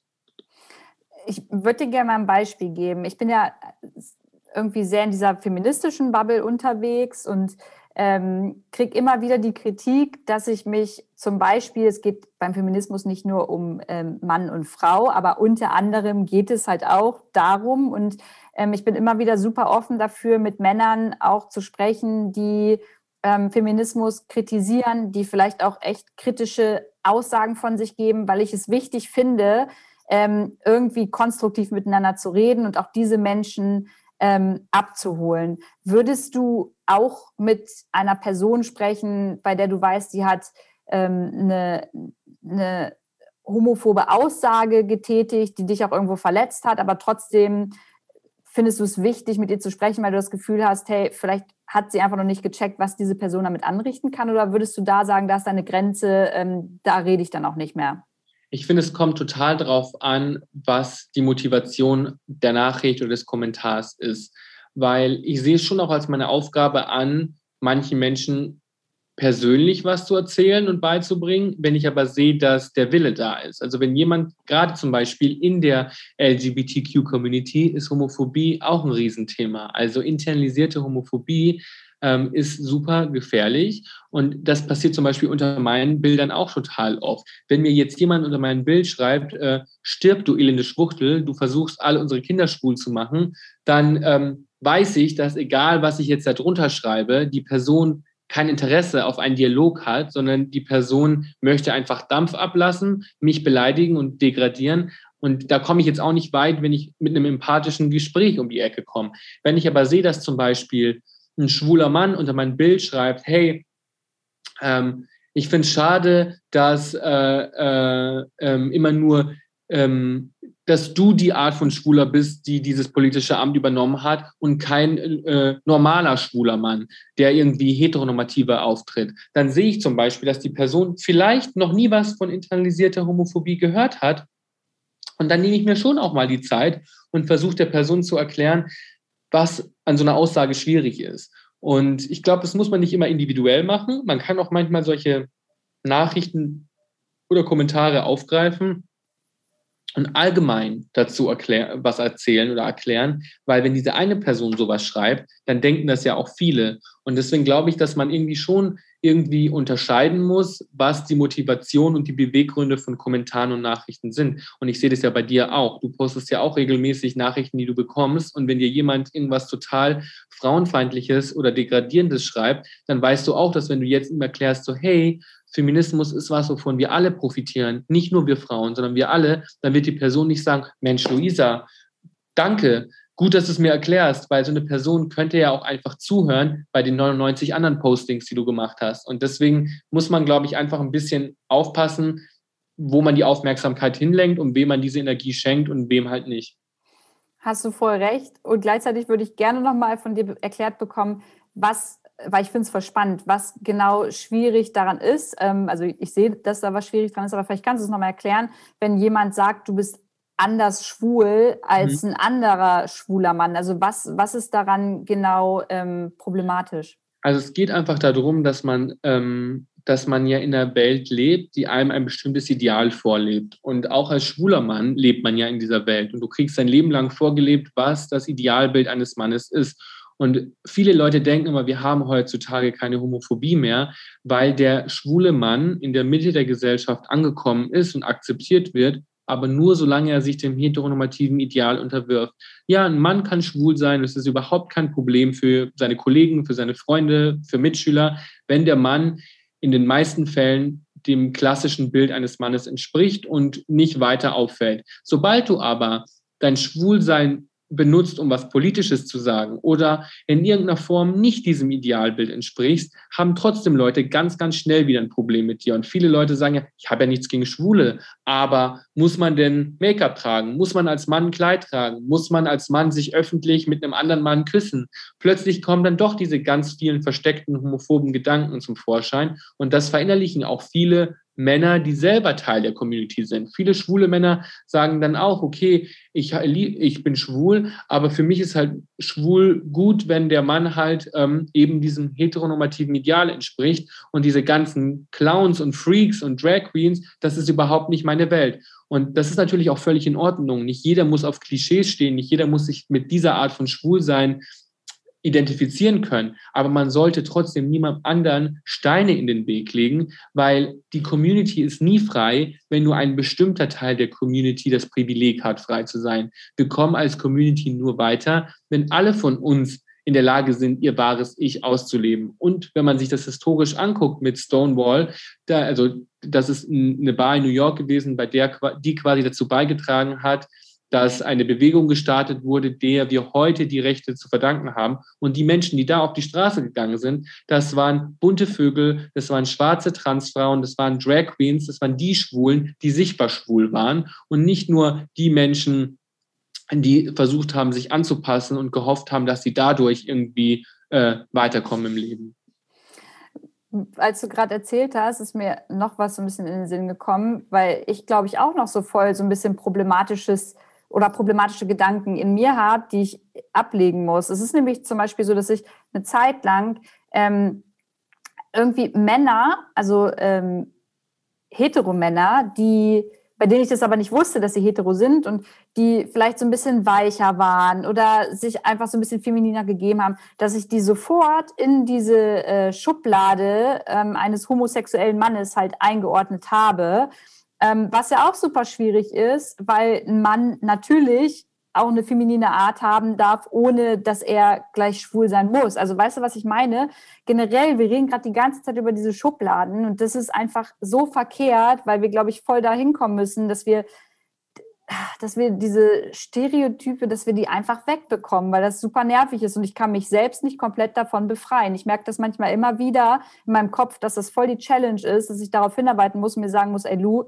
Ich würde dir gerne mal ein Beispiel geben. Ich bin ja irgendwie sehr in dieser feministischen Bubble unterwegs und kriege immer wieder die Kritik, dass ich mich zum Beispiel, es geht beim Feminismus nicht nur um Mann und Frau, aber unter anderem geht es halt auch darum, und ich bin immer wieder super offen dafür, mit Männern auch zu sprechen, die Feminismus kritisieren, die vielleicht auch echt kritische Aussagen von sich geben, weil ich es wichtig finde, irgendwie konstruktiv miteinander zu reden und auch diese Menschen abzuholen. Würdest du auch mit einer Person sprechen, bei der du weißt, die hat eine homophobe Aussage getätigt, die dich auch irgendwo verletzt hat, aber trotzdem findest du es wichtig, mit ihr zu sprechen, weil du das Gefühl hast, hey, vielleicht hat sie einfach noch nicht gecheckt, was diese Person damit anrichten kann? Oder würdest du da sagen, da ist deine Grenze, da rede ich dann auch nicht mehr? Ich finde, es kommt total drauf an, was die Motivation der Nachricht oder des Kommentars ist. Weil ich sehe es schon auch als meine Aufgabe an, manchen Menschen persönlich was zu erzählen und beizubringen, wenn ich aber sehe, dass der Wille da ist. Also wenn jemand, gerade zum Beispiel in der LGBTQ-Community, ist Homophobie auch ein Riesenthema. Also internalisierte Homophobie ist super gefährlich, und das passiert zum Beispiel unter meinen Bildern auch total oft. Wenn mir jetzt jemand unter meinem Bild schreibt, stirb du elende Schwuchtel, du versuchst alle unsere Kinder schwul zu machen, dann weiß ich, dass egal was ich jetzt da drunter schreibe, die Person kein Interesse auf einen Dialog hat, sondern die Person möchte einfach Dampf ablassen, mich beleidigen und degradieren. Und da komme ich jetzt auch nicht weit, wenn ich mit einem empathischen Gespräch um die Ecke komme. Wenn ich aber sehe, dass zum Beispiel ein schwuler Mann unter mein Bild schreibt, hey, ich finde es schade, dass immer nur, dass du die Art von Schwuler bist, die dieses politische Amt übernommen hat, und kein normaler schwuler Mann, der irgendwie heteronormativer auftritt. Dann sehe ich zum Beispiel, dass die Person vielleicht noch nie was von internalisierter Homophobie gehört hat, und dann nehme ich mir schon auch mal die Zeit und versuche der Person zu erklären, was an so einer Aussage schwierig ist. Und ich glaube, das muss man nicht immer individuell machen. Man kann auch manchmal solche Nachrichten oder Kommentare aufgreifen und allgemein dazu erzählen, weil wenn diese eine Person sowas schreibt, dann denken das ja auch viele. Und deswegen glaube ich, dass man irgendwie unterscheiden muss, was die Motivation und die Beweggründe von Kommentaren und Nachrichten sind. Und ich sehe das ja bei dir auch. Du postest ja auch regelmäßig Nachrichten, die du bekommst. Und wenn dir jemand irgendwas total Frauenfeindliches oder Degradierendes schreibt, dann weißt du auch, dass wenn du jetzt immer erklärst, so, hey, Feminismus ist was, wovon wir alle profitieren, nicht nur wir Frauen, sondern wir alle, dann wird die Person nicht sagen, Mensch, Luisa, danke, gut, dass du es mir erklärst, weil so eine Person könnte ja auch einfach zuhören bei den 99 anderen Postings, die du gemacht hast. Und deswegen muss man, glaube ich, einfach ein bisschen aufpassen, wo man die Aufmerksamkeit hinlenkt und wem man diese Energie schenkt und wem halt nicht. Hast du voll recht. Und gleichzeitig würde ich gerne nochmal von dir erklärt bekommen, weil ich finde es voll spannend, was genau schwierig daran ist. Also ich sehe, dass da was schwierig dran ist, aber vielleicht kannst du es nochmal erklären, wenn jemand sagt, du bist anders schwul als ein anderer schwuler Mann. Also was ist daran genau problematisch? Also es geht einfach darum, dass man ja in einer Welt lebt, die einem ein bestimmtes Ideal vorlebt. Und auch als schwuler Mann lebt man ja in dieser Welt. Und du kriegst dein Leben lang vorgelebt, was das Idealbild eines Mannes ist. Und viele Leute denken immer, wir haben heutzutage keine Homophobie mehr, weil der schwule Mann in der Mitte der Gesellschaft angekommen ist und akzeptiert wird, aber nur solange er sich dem heteronormativen Ideal unterwirft. Ja, ein Mann kann schwul sein, das ist überhaupt kein Problem für seine Kollegen, für seine Freunde, für Mitschüler, wenn der Mann in den meisten Fällen dem klassischen Bild eines Mannes entspricht und nicht weiter auffällt. Sobald du aber dein Schwulsein benutzt, um was Politisches zu sagen oder in irgendeiner Form nicht diesem Idealbild entsprichst, haben trotzdem Leute ganz, ganz schnell wieder ein Problem mit dir. Und viele Leute sagen ja, ich habe ja nichts gegen Schwule, aber muss man denn Make-up tragen? Muss man als Mann ein Kleid tragen? Muss man als Mann sich öffentlich mit einem anderen Mann küssen? Plötzlich kommen dann doch diese ganz vielen versteckten homophoben Gedanken zum Vorschein und das verinnerlichen auch viele Männer, die selber Teil der Community sind. Viele schwule Männer sagen dann auch, okay, ich bin schwul, aber für mich ist halt schwul gut, wenn der Mann halt eben diesem heteronormativen Ideal entspricht und diese ganzen Clowns und Freaks und Drag Queens, das ist überhaupt nicht meine Welt. Und das ist natürlich auch völlig in Ordnung. Nicht jeder muss auf Klischees stehen, nicht jeder muss sich mit dieser Art von Schwulsein identifizieren können, aber man sollte trotzdem niemandem anderen Steine in den Weg legen, weil die Community ist nie frei, wenn nur ein bestimmter Teil der Community das Privileg hat, frei zu sein. Wir kommen als Community nur weiter, wenn alle von uns in der Lage sind, ihr wahres Ich auszuleben. Und wenn man sich das historisch anguckt mit Stonewall, das ist eine Bar in New York gewesen, bei der die quasi dazu beigetragen hat, dass eine Bewegung gestartet wurde, der wir heute die Rechte zu verdanken haben. Und die Menschen, die da auf die Straße gegangen sind, das waren bunte Vögel, das waren schwarze Transfrauen, das waren Drag Queens, das waren die Schwulen, die sichtbar schwul waren und nicht nur die Menschen, die versucht haben, sich anzupassen und gehofft haben, dass sie dadurch irgendwie weiterkommen im Leben. Als du gerade erzählt hast, ist mir noch was so ein bisschen in den Sinn gekommen, weil ich, glaube ich, auch noch so voll so ein bisschen problematisches oder problematische Gedanken in mir habe, die ich ablegen muss. Es ist nämlich zum Beispiel so, dass ich eine Zeit lang irgendwie Männer, also Heteromänner, bei denen ich das aber nicht wusste, dass sie hetero sind und die vielleicht so ein bisschen weicher waren oder sich einfach so ein bisschen femininer gegeben haben, dass ich die sofort in diese Schublade eines homosexuellen Mannes halt eingeordnet habe. Was ja auch super schwierig ist, weil ein Mann natürlich auch eine feminine Art haben darf, ohne dass er gleich schwul sein muss. Also weißt du, was ich meine? Generell, wir reden gerade die ganze Zeit über diese Schubladen und das ist einfach so verkehrt, weil wir, glaube ich, voll da hinkommen müssen, dass wir diese Stereotype, dass wir die einfach wegbekommen, weil das super nervig ist und ich kann mich selbst nicht komplett davon befreien. Ich merke das manchmal immer wieder in meinem Kopf, dass das voll die Challenge ist, dass ich darauf hinarbeiten muss und mir sagen muss, ey Lou,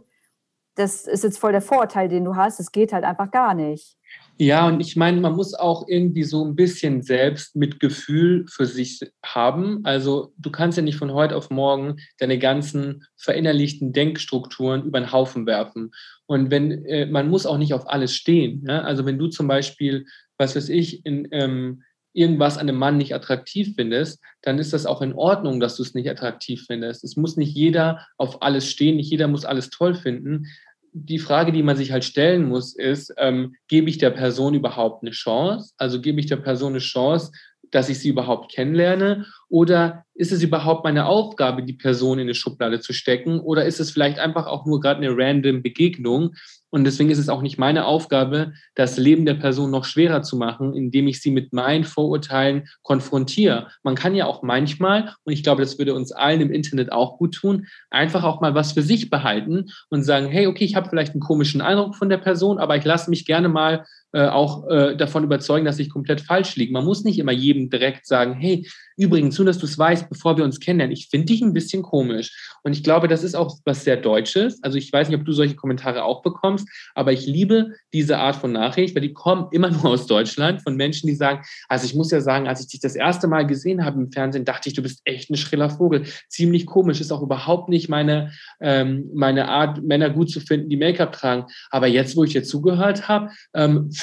das ist jetzt voll der Vorurteil, den du hast, das geht halt einfach gar nicht. Ja, und ich meine, man muss auch irgendwie so ein bisschen selbst mit Gefühl für sich haben. Also du kannst ja nicht von heute auf morgen deine ganzen verinnerlichten Denkstrukturen über den Haufen werfen. Und man muss auch nicht auf alles stehen. Ne? Also wenn du zum Beispiel, was weiß ich, irgendwas an einem Mann nicht attraktiv findest, dann ist das auch in Ordnung, dass du es nicht attraktiv findest. Es muss nicht jeder auf alles stehen, nicht jeder muss alles toll finden. Die Frage, die man sich halt stellen muss, ist, gebe ich der Person überhaupt eine Chance? Also gebe ich der Person eine Chance, dass ich sie überhaupt kennenlerne? Oder ist es überhaupt meine Aufgabe, die Person in eine Schublade zu stecken? Oder ist es vielleicht einfach auch nur gerade eine random Begegnung? Und deswegen ist es auch nicht meine Aufgabe, das Leben der Person noch schwerer zu machen, indem ich sie mit meinen Vorurteilen konfrontiere. Man kann ja auch manchmal, und ich glaube, das würde uns allen im Internet auch gut tun, einfach auch mal was für sich behalten und sagen, hey, okay, ich habe vielleicht einen komischen Eindruck von der Person, aber ich lasse mich gerne mal auch davon überzeugen, dass ich komplett falsch liege. Man muss nicht immer jedem direkt sagen, hey, übrigens, nur dass du es weißt, bevor wir uns kennenlernen, ich finde dich ein bisschen komisch. Und ich glaube, das ist auch was sehr Deutsches. Also ich weiß nicht, ob du solche Kommentare auch bekommst, aber ich liebe diese Art von Nachricht, weil die kommen immer nur aus Deutschland, von Menschen, die sagen, also ich muss ja sagen, als ich dich das erste Mal gesehen habe im Fernsehen, dachte ich, du bist echt ein schriller Vogel. Ziemlich komisch, ist auch überhaupt nicht meine Art, Männer gut zu finden, die Make-up tragen. Aber jetzt, wo ich dir zugehört habe,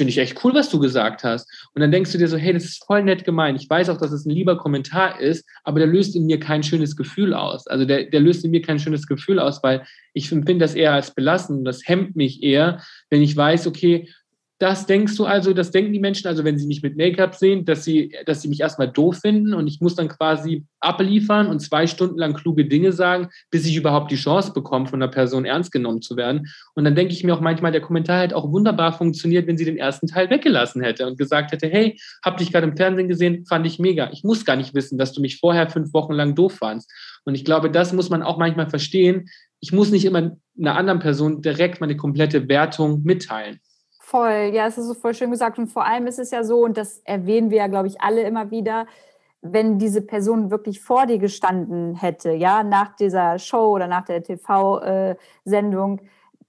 finde ich echt cool, was du gesagt hast. Und dann denkst du dir so, hey, das ist voll nett gemeint. Ich weiß auch, dass es ein lieber Kommentar ist, aber der löst in mir kein schönes Gefühl aus. Also der löst in mir kein schönes Gefühl aus, weil ich empfinde das eher als belastend. Das hemmt mich eher, wenn ich weiß, okay, das denkst du also, das denken die Menschen, also wenn sie mich mit Make-up sehen, dass sie mich erstmal doof finden und ich muss dann quasi abliefern und 2 Stunden lang kluge Dinge sagen, bis ich überhaupt die Chance bekomme, von einer Person ernst genommen zu werden. Und dann denke ich mir auch manchmal, der Kommentar hätte auch wunderbar funktioniert, wenn sie den ersten Teil weggelassen hätte und gesagt hätte, hey, hab dich gerade im Fernsehen gesehen, fand ich mega. Ich muss gar nicht wissen, dass du mich vorher 5 Wochen lang doof fandst. Und ich glaube, das muss man auch manchmal verstehen, ich muss nicht immer einer anderen Person direkt meine komplette Wertung mitteilen. Voll, ja, das ist so voll schön gesagt. Und vor allem ist es ja so, und das erwähnen wir ja, glaube ich, alle immer wieder, wenn diese Person wirklich vor dir gestanden hätte, ja, nach dieser Show oder nach der TV-Sendung,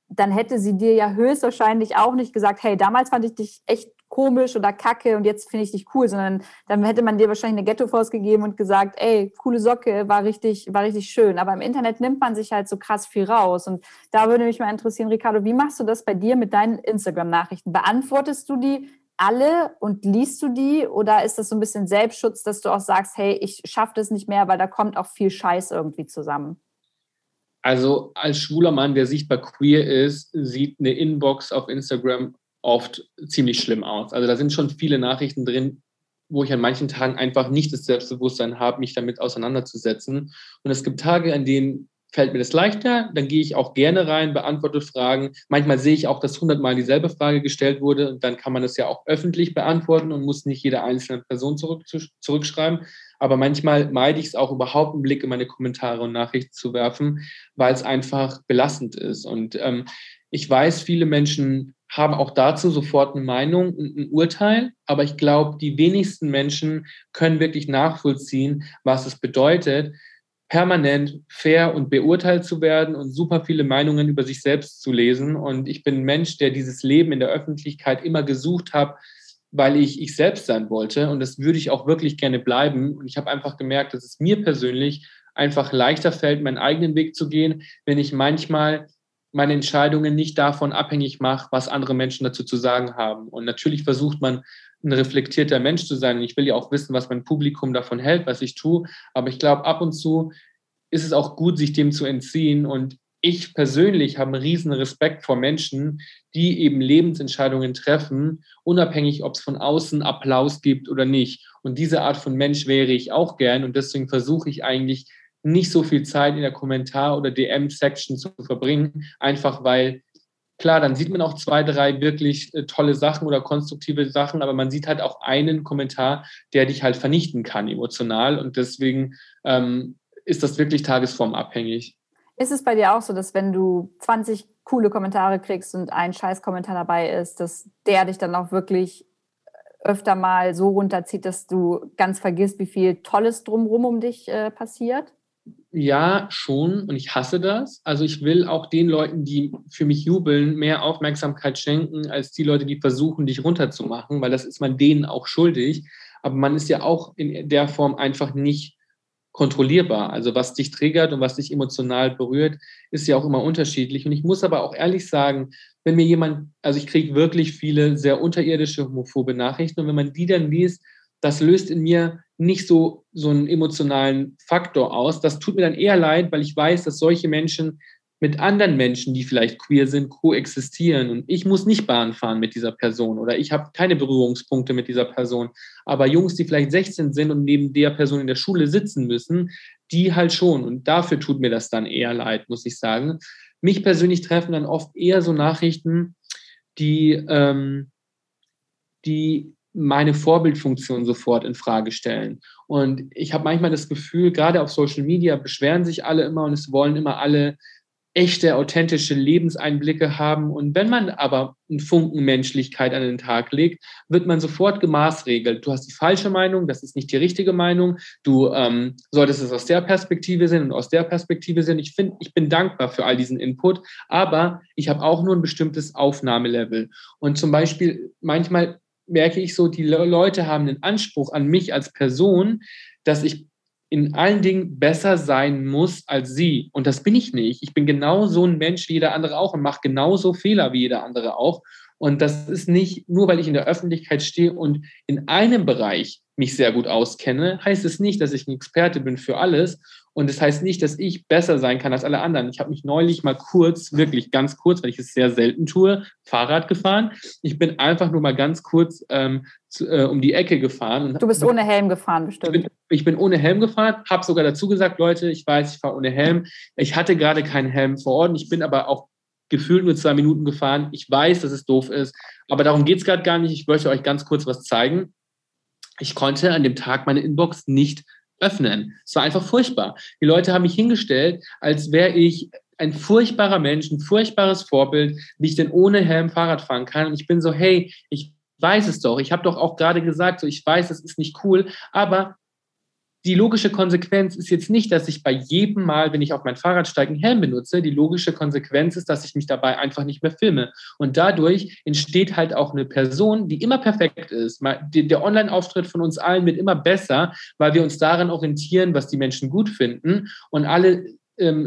dann hätte sie dir ja höchstwahrscheinlich auch nicht gesagt, hey, damals fand ich dich echt komisch oder kacke und jetzt finde ich dich cool, sondern dann hätte man dir wahrscheinlich eine Ghetto-Faust gegeben und gesagt, ey, coole Socke, war richtig schön. Aber im Internet nimmt man sich halt so krass viel raus. Und da würde mich mal interessieren, Riccardo, wie machst du das bei dir mit deinen Instagram-Nachrichten? Beantwortest du die alle und liest du die oder ist das so ein bisschen Selbstschutz, dass du auch sagst, hey, ich schaffe das nicht mehr, weil da kommt auch viel Scheiß irgendwie zusammen? Also als schwuler Mann, der sichtbar queer ist, sieht eine Inbox auf Instagram oft ziemlich schlimm aus. Also da sind schon viele Nachrichten drin, wo ich an manchen Tagen einfach nicht das Selbstbewusstsein habe, mich damit auseinanderzusetzen. Und es gibt Tage, an denen fällt mir das leichter, dann gehe ich auch gerne rein, beantworte Fragen. Manchmal sehe ich auch, dass 100-mal dieselbe Frage gestellt wurde und dann kann man das ja auch öffentlich beantworten und muss nicht jeder einzelne Person zurückschreiben. Aber manchmal meide ich es auch überhaupt, einen Blick in meine Kommentare und Nachrichten zu werfen, weil es einfach belastend ist. Und ich weiß, viele Menschen haben auch dazu sofort eine Meinung und ein Urteil, aber ich glaube, die wenigsten Menschen können wirklich nachvollziehen, was es bedeutet, permanent fair und beurteilt zu werden und super viele Meinungen über sich selbst zu lesen. Und ich bin ein Mensch, der dieses Leben in der Öffentlichkeit immer gesucht habe, weil ich selbst sein wollte. Und das würde ich auch wirklich gerne bleiben. Und ich habe einfach gemerkt, dass es mir persönlich einfach leichter fällt, meinen eigenen Weg zu gehen, wenn ich manchmal meine Entscheidungen nicht davon abhängig mache, was andere Menschen dazu zu sagen haben. Und natürlich versucht man, ein reflektierter Mensch zu sein. Und ich will ja auch wissen, was mein Publikum davon hält, was ich tue. Aber ich glaube, ab und zu ist es auch gut, sich dem zu entziehen. Und ich persönlich habe einen riesen Respekt vor Menschen, die eben Lebensentscheidungen treffen, unabhängig, ob es von außen Applaus gibt oder nicht. Und diese Art von Mensch wäre ich auch gern. Und deswegen versuche ich eigentlich, nicht so viel Zeit in der Kommentar- oder DM-Section zu verbringen, einfach weil, klar, dann sieht man auch 2, 3 wirklich tolle Sachen oder konstruktive Sachen, aber man sieht halt auch einen Kommentar, der dich halt vernichten kann emotional und deswegen ist das wirklich tagesformabhängig. Ist es bei dir auch so, dass wenn du 20 coole Kommentare kriegst und ein Scheiß-Kommentar dabei ist, dass der dich dann auch wirklich öfter mal so runterzieht, dass du ganz vergisst, wie viel Tolles drumherum um dich passiert? Ja, schon. Und ich hasse das. Also ich will auch den Leuten, die für mich jubeln, mehr Aufmerksamkeit schenken, als die Leute, die versuchen, dich runterzumachen, weil das ist man denen auch schuldig. Aber man ist ja auch in der Form einfach nicht kontrollierbar. Also was dich triggert und was dich emotional berührt, ist ja auch immer unterschiedlich. Und ich muss aber auch ehrlich sagen, wenn mir jemand, also ich kriege wirklich viele sehr unterirdische homophobe Nachrichten und wenn man die dann liest, das löst in mir nicht so einen emotionalen Faktor aus. Das tut mir dann eher leid, weil ich weiß, dass solche Menschen mit anderen Menschen, die vielleicht queer sind, koexistieren. Und ich muss nicht Bahn fahren mit dieser Person oder ich habe keine Berührungspunkte mit dieser Person. Aber Jungs, die vielleicht 16 sind und neben der Person in der Schule sitzen müssen, die halt schon. Und dafür tut mir das dann eher leid, muss ich sagen. Mich persönlich treffen dann oft eher so Nachrichten, die meine Vorbildfunktion sofort in Frage stellen. Und ich habe manchmal das Gefühl, gerade auf Social Media beschweren sich alle immer und es wollen immer alle echte, authentische Lebenseinblicke haben. Und wenn man aber einen Funken Menschlichkeit an den Tag legt, wird man sofort gemaßregelt. Du hast die falsche Meinung, das ist nicht die richtige Meinung. Du solltest es aus der Perspektive sehen und aus der Perspektive sehen. Ich bin dankbar für all diesen Input, aber ich habe auch nur ein bestimmtes Aufnahmelevel. Und zum Beispiel manchmal merke ich so, die Leute haben den Anspruch an mich als Person, dass ich in allen Dingen besser sein muss als sie. Und das bin ich nicht. Ich bin genau so ein Mensch wie jeder andere auch und mache genauso Fehler wie jeder andere auch. Und das ist nicht nur, weil ich in der Öffentlichkeit stehe und in einem Bereich mich sehr gut auskenne, heißt es nicht, dass ich ein Experte bin für alles. Und das heißt nicht, dass ich besser sein kann als alle anderen. Ich habe mich neulich mal kurz, wirklich ganz kurz, weil ich es sehr selten tue, Fahrrad gefahren. Ich bin einfach nur mal ganz kurz um die Ecke gefahren. Du bist ohne Helm gefahren, bestimmt. Ich bin ohne Helm gefahren, habe sogar dazu gesagt, Leute, ich weiß, ich fahre ohne Helm. Ich hatte gerade keinen Helm vor Ort. Ich bin aber auch gefühlt nur 2 Minuten gefahren. Ich weiß, dass es doof ist, aber darum geht es gerade gar nicht. Ich möchte euch ganz kurz was zeigen. Ich konnte an dem Tag meine Inbox nicht öffnen. Es war einfach furchtbar. Die Leute haben mich hingestellt, als wäre ich ein furchtbarer Mensch, ein furchtbares Vorbild, wie ich denn ohne Helm Fahrrad fahren kann. Und ich bin so, hey, ich weiß es doch. Ich habe doch auch gerade gesagt, so, ich weiß, es ist nicht cool, aber die logische Konsequenz ist jetzt nicht, dass ich bei jedem Mal, wenn ich auf mein Fahrrad steige, einen Helm benutze. Die logische Konsequenz ist, dass ich mich dabei einfach nicht mehr filme. Und dadurch entsteht halt auch eine Person, die immer perfekt ist. Der Online-Auftritt von uns allen wird immer besser, weil wir uns daran orientieren, was die Menschen gut finden. Und alle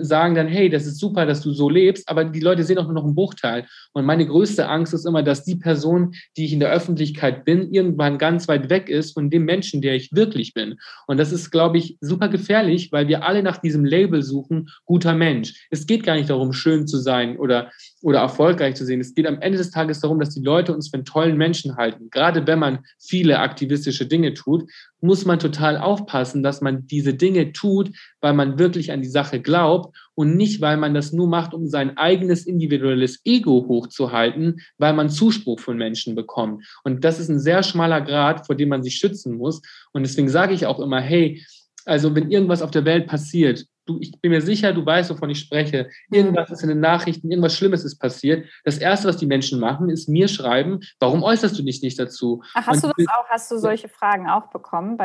sagen dann, hey, das ist super, dass du so lebst, aber die Leute sehen auch nur noch einen Bruchteil. Und meine größte Angst ist immer, dass die Person, die ich in der Öffentlichkeit bin, irgendwann ganz weit weg ist von dem Menschen, der ich wirklich bin. Und das ist, glaube ich, super gefährlich, weil wir alle nach diesem Label suchen, guter Mensch. Es geht gar nicht darum, schön zu sein oder erfolgreich zu sehen. Es geht am Ende des Tages darum, dass die Leute uns für einen tollen Menschen halten. Gerade wenn man viele aktivistische Dinge tut, muss man total aufpassen, dass man diese Dinge tut, weil man wirklich an die Sache glaubt und nicht, weil man das nur macht, um sein eigenes individuelles Ego hochzuhalten, weil man Zuspruch von Menschen bekommt. Und das ist ein sehr schmaler Grat, vor dem man sich schützen muss. Und deswegen sage ich auch immer, hey, also wenn irgendwas auf der Welt passiert, ich bin mir sicher, du weißt, wovon ich spreche. Irgendwas ist in den Nachrichten, irgendwas Schlimmes ist passiert. Das Erste, was die Menschen machen, ist mir schreiben, warum äußerst du dich nicht dazu? Ach, hast du das auch? Hast du solche Fragen auch bekommen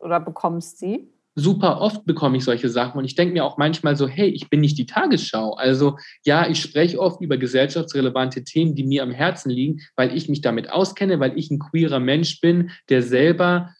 oder bekommst sie? Super oft bekomme ich solche Sachen und ich denke mir auch manchmal so, hey, ich bin nicht die Tagesschau. Also ja, ich spreche oft über gesellschaftsrelevante Themen, die mir am Herzen liegen, weil ich mich damit auskenne, weil ich ein queerer Mensch bin, der selber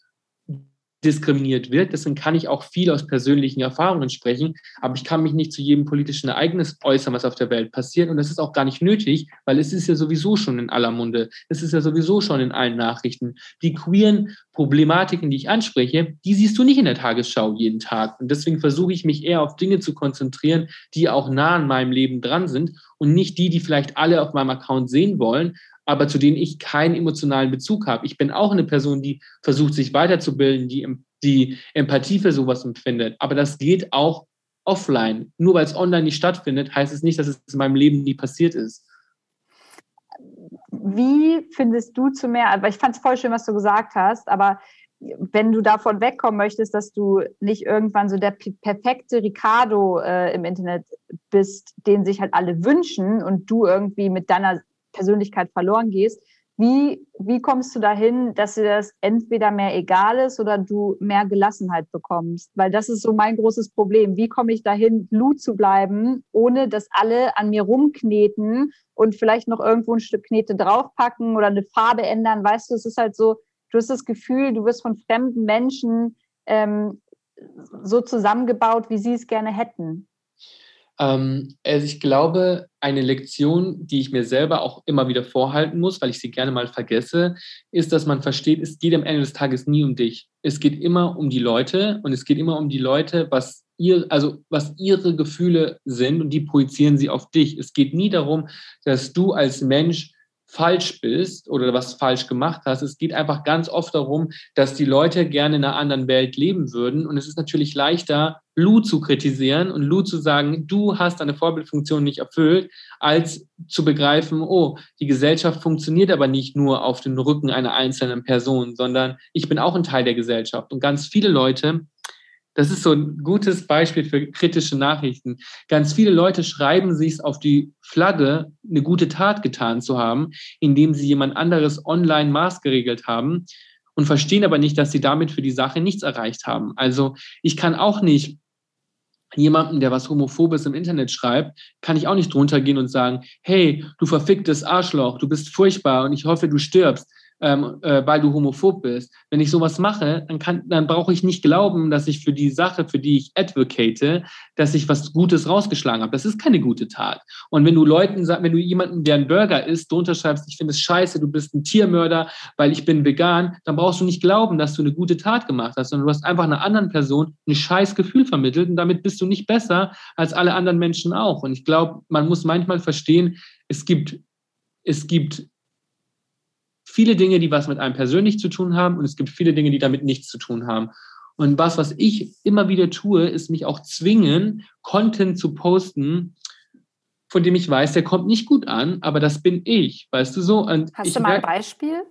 diskriminiert wird. Deswegen kann ich auch viel aus persönlichen Erfahrungen sprechen, aber ich kann mich nicht zu jedem politischen Ereignis äußern, was auf der Welt passiert. Und das ist auch gar nicht nötig, weil es ist ja sowieso schon in aller Munde. Es ist ja sowieso schon in allen Nachrichten. Die queeren Problematiken, die ich anspreche, die siehst du nicht in der Tagesschau jeden Tag. Und deswegen versuche ich mich eher auf Dinge zu konzentrieren, die auch nah an meinem Leben dran sind und nicht die, die vielleicht alle auf meinem Account sehen wollen, aber zu denen ich keinen emotionalen Bezug habe. Ich bin auch eine Person, die versucht, sich weiterzubilden, die Empathie für sowas empfindet. Aber das geht auch offline. Nur weil es online nicht stattfindet, heißt es nicht, dass es in meinem Leben nie passiert ist. Wie findest du zu mehr? Aber ich fand es voll schön, was du gesagt hast, aber wenn du davon wegkommen möchtest, dass du nicht irgendwann so der perfekte Riccardo im Internet bist, den sich halt alle wünschen und du irgendwie mit deiner Persönlichkeit verloren gehst, wie kommst du dahin, dass dir das entweder mehr egal ist oder du mehr Gelassenheit bekommst? Weil das ist so mein großes Problem. Wie komme ich dahin, Lou zu bleiben, ohne dass alle an mir rumkneten und vielleicht noch irgendwo ein Stück Knete draufpacken oder eine Farbe ändern? Weißt du, es ist halt so, du hast das Gefühl, du wirst von fremden Menschen so zusammengebaut, wie sie es gerne hätten. Also ich glaube, eine Lektion, die ich mir selber auch immer wieder vorhalten muss, weil ich sie gerne mal vergesse, ist, dass man versteht, es geht am Ende des Tages nie um dich. Es geht immer um die Leute und es geht immer um die Leute, was ihre Gefühle sind und die projizieren sie auf dich. Es geht nie darum, dass du als Mensch falsch bist oder was falsch gemacht hast. Es geht einfach ganz oft darum, dass die Leute gerne in einer anderen Welt leben würden. Und es ist natürlich leichter, Lou zu kritisieren und Lou zu sagen, du hast deine Vorbildfunktion nicht erfüllt, als zu begreifen, oh, die Gesellschaft funktioniert aber nicht nur auf dem Rücken einer einzelnen Person, sondern ich bin auch ein Teil der Gesellschaft. Und ganz viele Leute, das ist so ein gutes Beispiel für kritische Nachrichten. Ganz viele Leute schreiben sich's auf die Flagge, eine gute Tat getan zu haben, indem sie jemand anderes online maßgeregelt haben und verstehen aber nicht, dass sie damit für die Sache nichts erreicht haben. Also ich kann auch nicht jemandem, der was Homophobes im Internet schreibt, kann ich auch nicht drunter gehen und sagen, hey, du verficktes Arschloch, du bist furchtbar und ich hoffe, du stirbst, weil du homophob bist. Wenn ich sowas mache, dann brauche ich nicht glauben, dass ich für die Sache, für die ich advocate, dass ich was Gutes rausgeschlagen habe. Das ist keine gute Tat. Und wenn du Leuten sagst, wenn du jemanden, der ein Burger isst, drunter schreibst, ich finde es scheiße, du bist ein Tiermörder, weil ich bin vegan, dann brauchst du nicht glauben, dass du eine gute Tat gemacht hast, sondern du hast einfach einer anderen Person ein scheiß Gefühl vermittelt und damit bist du nicht besser als alle anderen Menschen auch. Und ich glaube, man muss manchmal verstehen, es gibt viele Dinge, die was mit einem persönlich zu tun haben und es gibt viele Dinge, die damit nichts zu tun haben. Und was ich immer wieder tue, ist mich auch zwingen, Content zu posten, von dem ich weiß, der kommt nicht gut an, aber das bin ich, weißt du so. Und hast du mal ein Beispiel?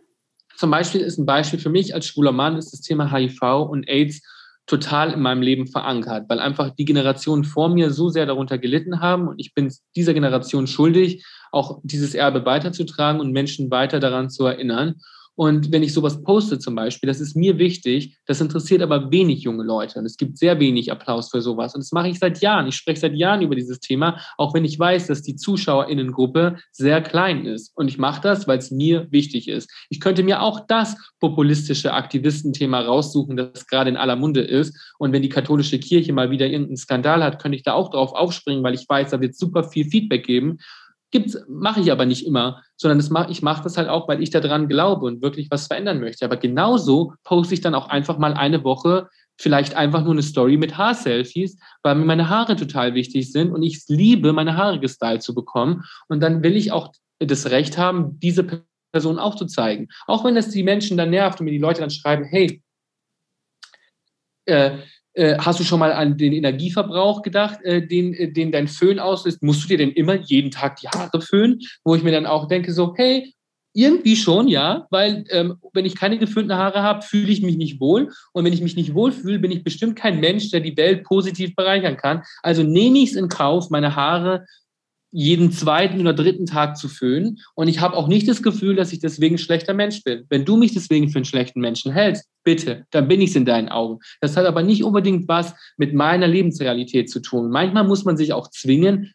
Zum Beispiel ist ein Beispiel für mich als schwuler Mann ist das Thema HIV und AIDS total in meinem Leben verankert, weil einfach die Generationen vor mir so sehr darunter gelitten haben und ich bin dieser Generation schuldig, auch dieses Erbe weiterzutragen und Menschen weiter daran zu erinnern. Und wenn ich sowas poste zum Beispiel, das ist mir wichtig, das interessiert aber wenig junge Leute und es gibt sehr wenig Applaus für sowas und das mache ich seit Jahren, ich spreche seit Jahren über dieses Thema, auch wenn ich weiß, dass die ZuschauerInnengruppe sehr klein ist und ich mache das, weil es mir wichtig ist. Ich könnte mir auch das populistische Aktivistenthema raussuchen, das gerade in aller Munde ist und wenn die katholische Kirche mal wieder irgendeinen Skandal hat, könnte ich da auch drauf aufspringen, weil ich weiß, da wird super viel Feedback geben. Mache ich aber nicht immer, sondern ich mache das halt auch, weil ich daran glaube und wirklich was verändern möchte. Aber genauso poste ich dann auch einfach mal eine Woche vielleicht einfach nur eine Story mit Haarselfies, weil mir meine Haare total wichtig sind und ich liebe, meine Haare gestylt zu bekommen. Und dann will ich auch das Recht haben, diese Person auch zu zeigen. Auch wenn das die Menschen dann nervt und mir die Leute dann schreiben, hey, hast du schon mal an den Energieverbrauch gedacht, den dein Föhn auslöst? Musst du dir denn immer jeden Tag die Haare föhnen? Wo ich mir dann auch denke, so, hey, irgendwie schon, ja, weil wenn ich keine geföhnten Haare habe, fühle ich mich nicht wohl. Und wenn ich mich nicht wohl fühle, bin ich bestimmt kein Mensch, der die Welt positiv bereichern kann. Also nehme ich es in Kauf, meine Haare jeden zweiten oder dritten Tag zu föhnen. Und ich habe auch nicht das Gefühl, dass ich deswegen ein schlechter Mensch bin. Wenn du mich deswegen für einen schlechten Menschen hältst, bitte, dann bin ich es in deinen Augen. Das hat aber nicht unbedingt was mit meiner Lebensrealität zu tun. Manchmal muss man sich auch zwingen,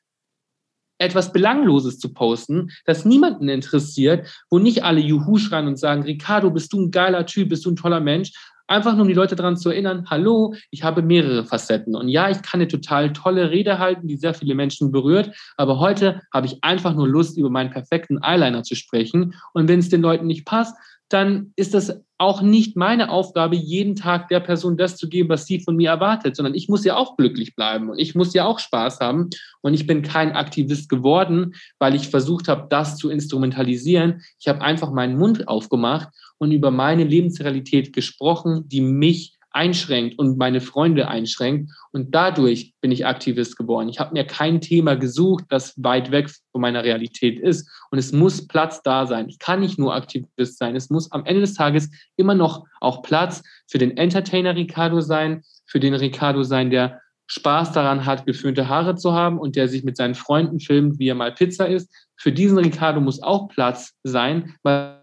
etwas Belangloses zu posten, das niemanden interessiert, wo nicht alle Juhu schreien und sagen, Riccardo, bist du ein geiler Typ, bist du ein toller Mensch. Einfach nur, um die Leute daran zu erinnern, hallo, ich habe mehrere Facetten. Und ja, ich kann eine total tolle Rede halten, die sehr viele Menschen berührt. Aber heute habe ich einfach nur Lust, über meinen perfekten Eyeliner zu sprechen. Und wenn es den Leuten nicht passt, dann ist das auch nicht meine Aufgabe, jeden Tag der Person das zu geben, was sie von mir erwartet, sondern ich muss ja auch glücklich bleiben und ich muss ja auch Spaß haben und ich bin kein Aktivist geworden, weil ich versucht habe, das zu instrumentalisieren. Ich habe einfach meinen Mund aufgemacht und über meine Lebensrealität gesprochen, die mich einschränkt und meine Freunde einschränkt und dadurch bin ich Aktivist geworden. Ich habe mir kein Thema gesucht, das weit weg von meiner Realität ist und es muss Platz da sein. Ich kann nicht nur Aktivist sein, es muss am Ende des Tages immer noch auch Platz für den Entertainer Riccardo sein, für den Riccardo sein, der Spaß daran hat, geföhnte Haare zu haben und der sich mit seinen Freunden filmt, wie er mal Pizza isst. Für diesen Riccardo muss auch Platz sein, weil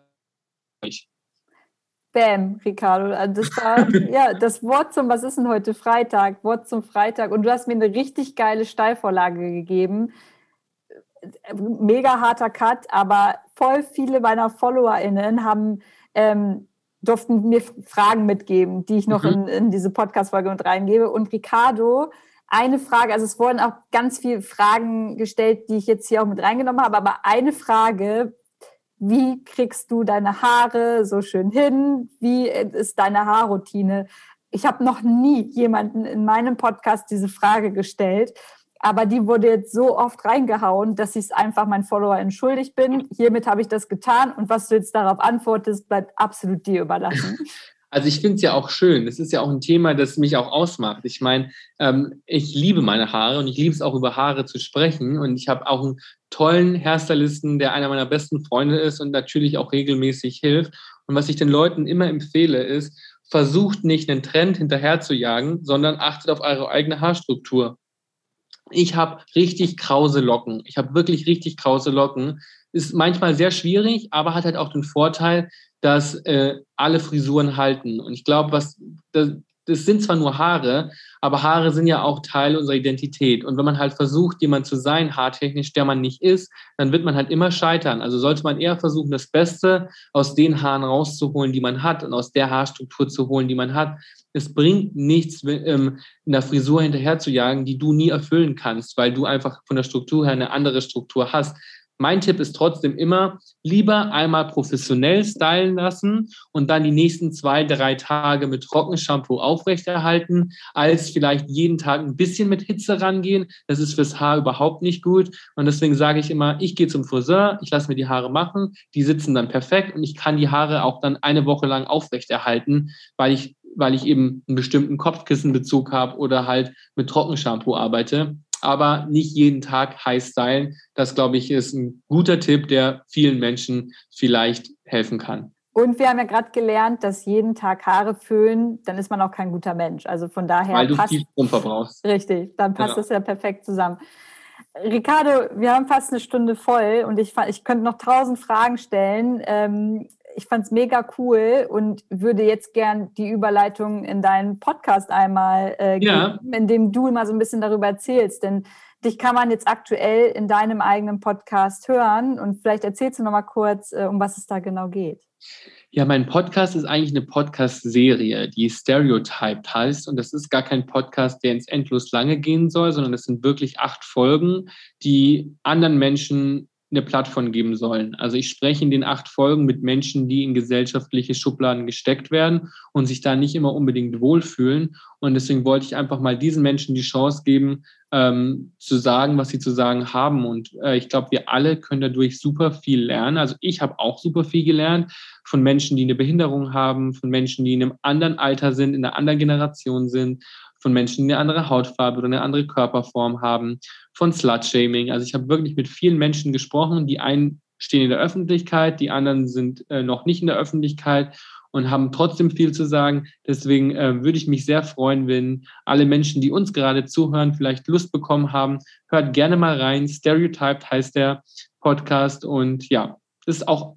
ich Bam, Riccardo. Das war ja das Wort zum, was ist denn heute Freitag? Wort zum Freitag. Und du hast mir eine richtig geile Steilvorlage gegeben. Mega harter Cut, aber voll viele meiner FollowerInnen haben, durften mir Fragen mitgeben, die ich noch in diese Podcast-Folge mit reingebe. Und Riccardo, eine Frage, also es wurden auch ganz viele Fragen gestellt, die ich jetzt hier auch mit reingenommen habe, aber eine Frage: Wie kriegst du deine Haare so schön hin? Wie ist deine Haarroutine? Ich habe noch nie jemanden in meinem Podcast diese Frage gestellt, aber die wurde jetzt so oft reingehauen, dass ich es einfach meinen Followern schuldig bin. Hiermit habe ich das getan und was du jetzt darauf antwortest, bleibt absolut dir überlassen. Also ich finde es ja auch schön. Es ist ja auch ein Thema, das mich auch ausmacht. Ich meine, ich liebe meine Haare und ich liebe es auch, über Haare zu sprechen. Und ich habe auch einen tollen Hairstylisten, der einer meiner besten Freunde ist und natürlich auch regelmäßig hilft. Und was ich den Leuten immer empfehle, ist, versucht nicht, einen Trend hinterher zu jagen, sondern achtet auf eure eigene Haarstruktur. Ich habe richtig krause Locken. Ich habe wirklich richtig krause Locken. Ist manchmal sehr schwierig, aber hat halt auch den Vorteil, dass alle Frisuren halten. Und ich glaube, das sind zwar nur Haare, aber Haare sind ja auch Teil unserer Identität. Und wenn man halt versucht, jemand zu sein, haartechnisch, der man nicht ist, dann wird man halt immer scheitern. Also sollte man eher versuchen, das Beste aus den Haaren rauszuholen, die man hat und aus der Haarstruktur zu holen, die man hat. Es bringt nichts, einer Frisur hinterher zu jagen, die du nie erfüllen kannst, weil du einfach von der Struktur her eine andere Struktur hast. Mein Tipp ist trotzdem immer, lieber einmal professionell stylen lassen und dann die nächsten 2-3 Tage mit Trockenshampoo aufrechterhalten, als vielleicht jeden Tag ein bisschen mit Hitze rangehen. Das ist fürs Haar überhaupt nicht gut. Und deswegen sage ich immer, ich gehe zum Friseur, ich lasse mir die Haare machen, die sitzen dann perfekt und ich kann die Haare auch dann eine Woche lang aufrechterhalten, weil ich eben einen bestimmten Kopfkissenbezug habe oder halt mit Trockenshampoo arbeite. Aber nicht jeden Tag heiß stylen. Das, glaube ich, ist ein guter Tipp, der vielen Menschen vielleicht helfen kann. Und wir haben ja gerade gelernt, dass jeden Tag Haare föhnen, dann ist man auch kein guter Mensch. Also von daher weil passt... Weil du viel Strom verbrauchst. Richtig, dann passt das ja perfekt zusammen. Riccardo, wir haben fast eine Stunde voll und ich könnte noch 1000 Fragen stellen. Ich fand es mega cool und würde jetzt gern die Überleitung in deinen Podcast einmal geben, in dem du mal so ein bisschen darüber erzählst. Denn dich kann man jetzt aktuell in deinem eigenen Podcast hören und vielleicht erzählst du noch mal kurz, um was es da genau geht. Ja, mein Podcast ist eigentlich eine Podcast-Serie, die Stereotyped heißt. Und das ist gar kein Podcast, der ins endlos lange gehen soll, sondern es sind wirklich 8 Folgen, die anderen Menschen eine Plattform geben sollen. Also ich spreche in den 8 Folgen mit Menschen, die in gesellschaftliche Schubladen gesteckt werden und sich da nicht immer unbedingt wohlfühlen. Und deswegen wollte ich einfach mal diesen Menschen die Chance geben, zu sagen, was sie zu sagen haben. Und ich glaube, wir alle können dadurch super viel lernen. Also ich habe auch super viel gelernt von Menschen, die eine Behinderung haben, von Menschen, die in einem anderen Alter sind, in einer anderen Generation sind, von Menschen, die eine andere Hautfarbe oder eine andere Körperform haben, von Slut-Shaming. Also ich habe wirklich mit vielen Menschen gesprochen. Die einen stehen in der Öffentlichkeit, die anderen sind noch nicht in der Öffentlichkeit und haben trotzdem viel zu sagen. Deswegen würde ich mich sehr freuen, wenn alle Menschen, die uns gerade zuhören, vielleicht Lust bekommen haben. Hört gerne mal rein. Stereotyped heißt der Podcast. Und ja, ist auch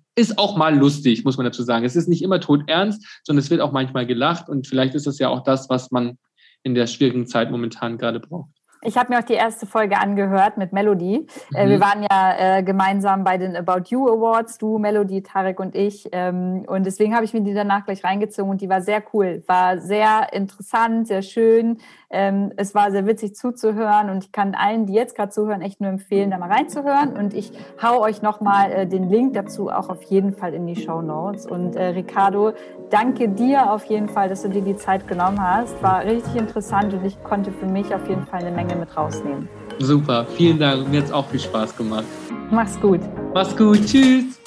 mal lustig, muss man dazu sagen. Es ist nicht immer todernst, sondern es wird auch manchmal gelacht. Und vielleicht ist das ja auch das, was man in der schwierigen Zeit momentan gerade braucht. Ich habe mir auch die erste Folge angehört mit Melody. Wir waren ja gemeinsam bei den About You Awards, du, Melody, Tarek und ich. Und deswegen habe ich mir die danach gleich reingezogen und die war sehr cool. War sehr interessant, sehr schön. Es war sehr witzig zuzuhören und ich kann allen, die jetzt gerade zuhören, echt nur empfehlen, da mal reinzuhören. Und ich hau euch nochmal den Link dazu auch auf jeden Fall in die Shownotes. Und Riccardo, danke dir auf jeden Fall, dass du dir die Zeit genommen hast. War richtig interessant und ich konnte für mich auf jeden Fall eine Menge mit rausnehmen. Super, vielen Dank. Mir hat es auch viel Spaß gemacht. Mach's gut. Mach's gut, tschüss.